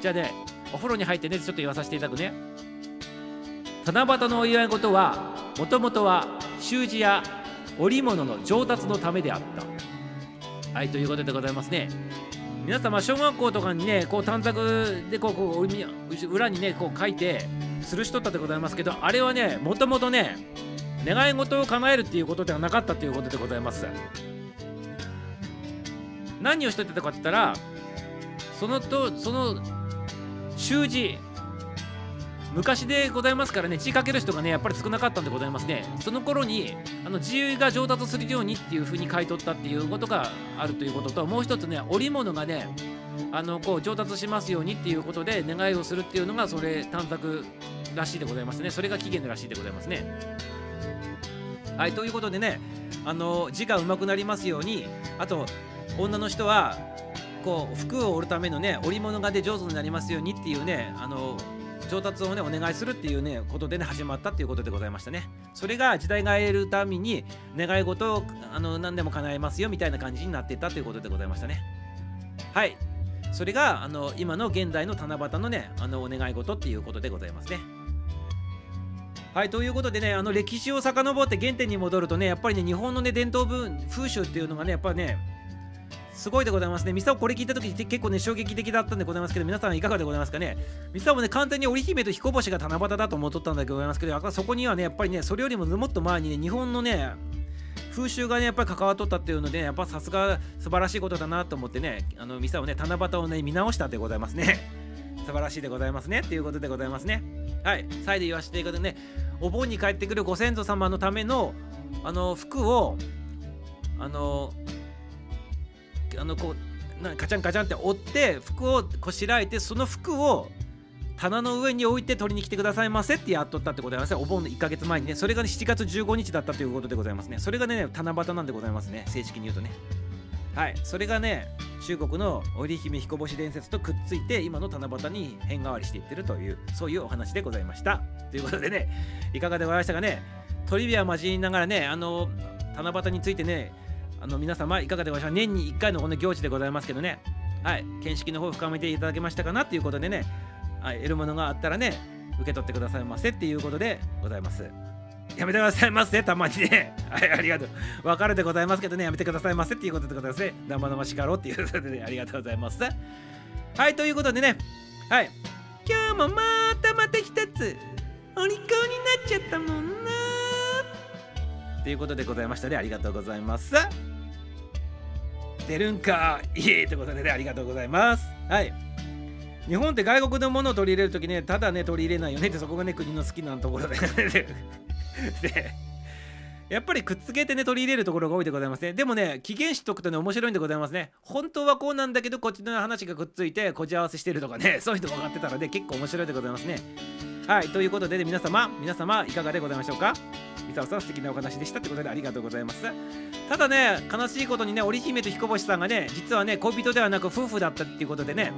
じゃあね、お風呂に入ってね、ちょっと言わさせていただくね。七夕のお祝い事は、もともとは、習字や織物の上達のためであった。はい、ということでございますね。皆様、小学校とかにね、こう短冊でこうこう裏にね、こう書いて吊るしとったでございますけど、あれはね、もともとね、願い事を叶えるっていうことではなかったということでございます。何をしとってたかって言ったら、そのとその習字、昔でございますからね、字書ける人がねやっぱり少なかったんでございますね。その頃にあの字が上達するようにっていう風に書いとったっていうことがあるということと、もう一つね、織物がねあのこう上達しますようにっていうことで願いをするっていうのが、それ短冊らしいでございますね。それが起源らしいでございますね。はい、ということでね、あの字が上手くなりますように、あと女の人はこう服を織るためのね織物がで上手になりますようにっていうね、あの上達をねお願いするっていうねことでね始まったっていうことでございましたね。それが時代が得るために願い事をあの何でも叶えますよみたいな感じになっていったということでございましたね。はい、それがあの今の現代の七夕のねあのお願い事っていうことでございますね。はい、ということでね、あの歴史を遡って原点に戻るとね、やっぱりね日本のね伝統文風習っていうのがねやっぱねすごいでございますね。ミサオこれ聞いた時に結構ね衝撃的だったんでございますけど、皆さんいかがでございますかね。ミサオもね簡単に織姫と彦星が七夕だと思っとったんでございますけど、そこにはねやっぱりねそれよりももっと前にね日本のね風習がねやっぱり関わっとったっていうので、やっぱさすが素晴らしいことだなと思ってね、あのミサオね七夕をね見直したでございますね。素晴らしいでございますねっていうことでございますね。はい、再で言わせていただくね、お盆に帰ってくるご先祖様のためのあの服をあのあのこうなんかガチャンガチャンって折って服をこしらえて、その服を棚の上に置いて取りに来てくださいませってやっとったってことでございますね。お盆のいっかげつまえにね、それが、ね、しちがつじゅうごにちだったということでございますね。それがね七夕なんでございますね、正式に言うとね。はい、それがね中国の織姫彦星伝説とくっついて今の七夕に変変わりしていってるという、そういうお話でございましたということでね、いかがでございましたかね。トリビア交えながらね、あの七夕についてね、あの皆様いかがでございましたか。年にいっかいのこの行事でございますけどね、はい、見識の方を深めていただけましたかなということでね、はい、得るものがあったらね受け取ってくださいませっていうことでございます。やめてくださいませ、たまにねはい、ありがとう、わかるでございますけどね、やめてくださいませっていうことでございますね。生々しかろうっていうことで、ね、ありがとうございます。はい、ということでね、はい、今日もまたまた一つお利口になっちゃったもんなということでございましたね。ありがとうございます。出るんかいいということでね、ありがとうございます。はい、日本って外国のものを取り入れるときね、ただね取り入れないよねって、そこがね国の好きなところででやっぱりくっつけてね取り入れるところが多いでございますね。でもね起源しとくとね面白いんでございますね。本当はこうなんだけどこっちの話がくっついてこじ合わせしてるとかね、そういうの分かってたらね結構面白いでございますね。はい、ということで、ね、皆様皆様いかがでございましょうか。ミサオさん素敵なお話でしたということでありがとうございます。ただね悲しいことにね織姫と彦星さんがね実はね恋人ではなく夫婦だったっていうことでね、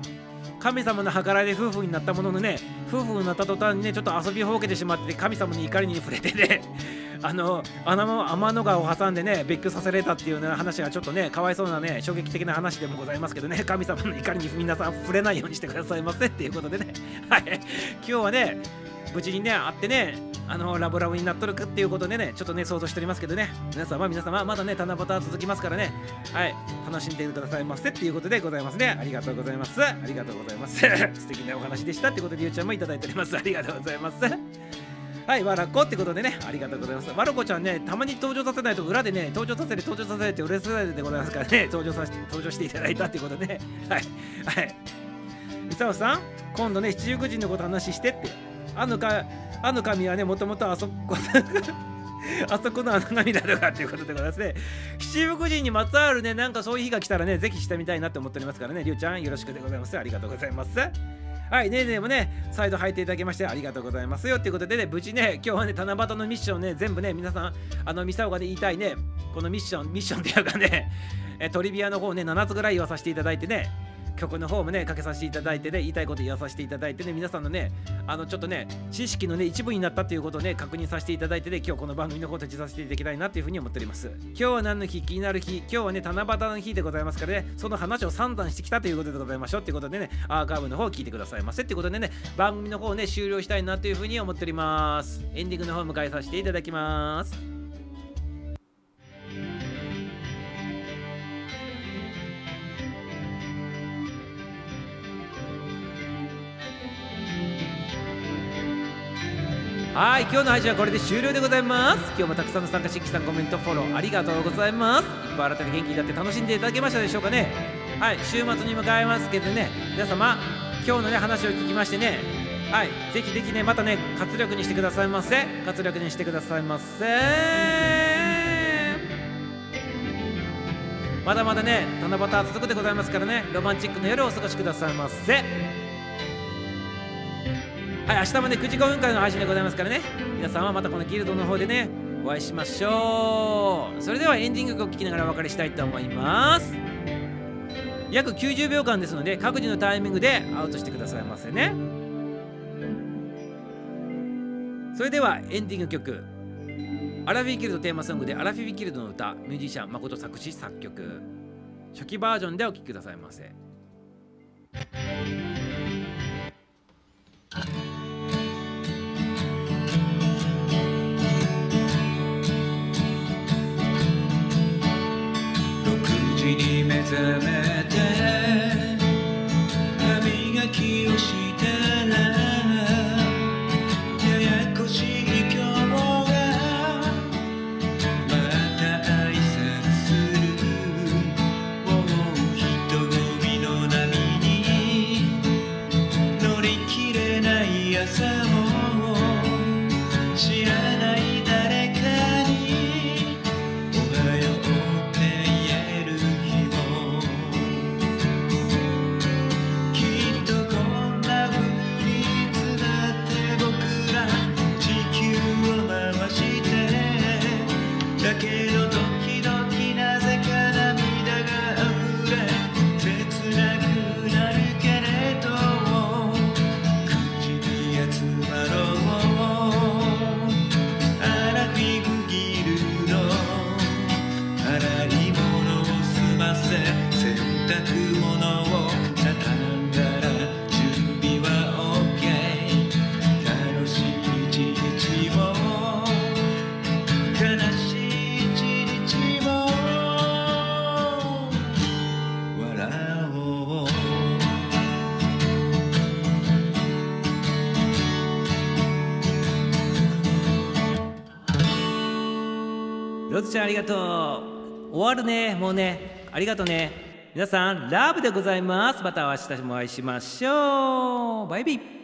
神様の計らいで夫婦になったもののね、夫婦になった途端にねちょっと遊びほうけてしまって、神様に怒りに触れてねあの穴の天の川を挟んでね別居させられたっていう、ね、話がちょっとねかわいそうなね衝撃的な話でもございますけどね、神様の怒りに皆さん触れないようにしてくださいませっていうことでねはい、今日はね無事にね会ってねあのラブラブになっとるかっていうことでねちょっとね想像しておりますけどね、皆様皆様まだね七夕は続きますからね、はい、楽しんでくださいませっていうことでございますね。ありがとうございます、ありがとうございます素敵なお話でしたってことで、ゆうちゃんもいただいております。ありがとうございます。はい、わらこってことでね、ありがとうございます。わらこちゃんねたまに登場させないと裏でね登場させる登場させるってうれしいでございますからね、登場させ登場していただいたっていうことで、ね、はいはい、ミサオさん今度ね七福神のこと話してってあのかあの神はねもともとあそこあそこのあの神だとかっていうことでございますね。七福神にまつわるねなんかそういう日が来たらねぜひしてみたいなと思っておりますからね、りゅうちゃんよろしくでございます。ありがとうございます。はい、ねえねえもね再度入っていただきましてありがとうございますよということでね、無事ね今日はね七夕のミッションね全部ね皆さんあのミサオがね言いたいねこのミッションミッションっていうかねトリビアの方ねななつぐらい言わさせていただいてね、曲の方もねかけさせていただいてね、言いたいこと言わさせていただいてね、皆さんのねあのちょっとね知識のね一部になったということをね確認させていただいてね、今日この番組のことを示させていただきたいなというふうに思っております。今日は何の日気になる日、今日はね七夕の日でございますからね、その話を散々してきたということでございましょうということでね、アーカイブの方を聞いてくださいませということでね、番組の方をね終了したいなというふうに思っております。エンディングの方を迎えさせていただきます。はい、今日の配信はこれで終了でございます。今日もたくさんの参加、シッキさんコメント、フォローありがとうございます。いっぱい新たに元気になって楽しんでいただけましたでしょうかね。はい、週末に向かいますけどね、皆様今日のね話を聞きましてね、はい、ぜひぜひねまたね活力にしてくださいませ、活力にしてくださいませ。まだまだね七夕は続くでございますからね、ロマンチックな夜をお過ごしくださいませ。はい、明日もねくじごふんからの配信でございますからね、皆さんはまたこのギルドの方でねお会いしましょう。それではエンディング曲を聴きながらお別れしたいと思います。約きゅうじゅうびょうかんですので各自のタイミングでアウトしてくださいませね。それではエンディング曲、アラフィギルドテーマソングでアラフィギルドの歌、ミュージシャン誠作詞作曲、初期バージョンでお聴きくださいませ。ろくじに目覚めて歯磨きをしてら、ややこしい今日がまた挨拶する。もう人混みの波に乗り切れない朝も知らない誰かにおはようって言える日も、きっとこんな風にいつだって僕ら地球を回して、だけど時々なぜか涙が溢れ切なくなるけれど、口に集まろうアラフィフギルド、洗い物を済ませ洗濯物を畳んだら準備は OK、 楽しい一日を悲しい一日も笑おう。ロズちゃんありがとう、終わるね、もうねありがとうね。皆さんラブでございます。また明日もお会いしましょう。バイビー。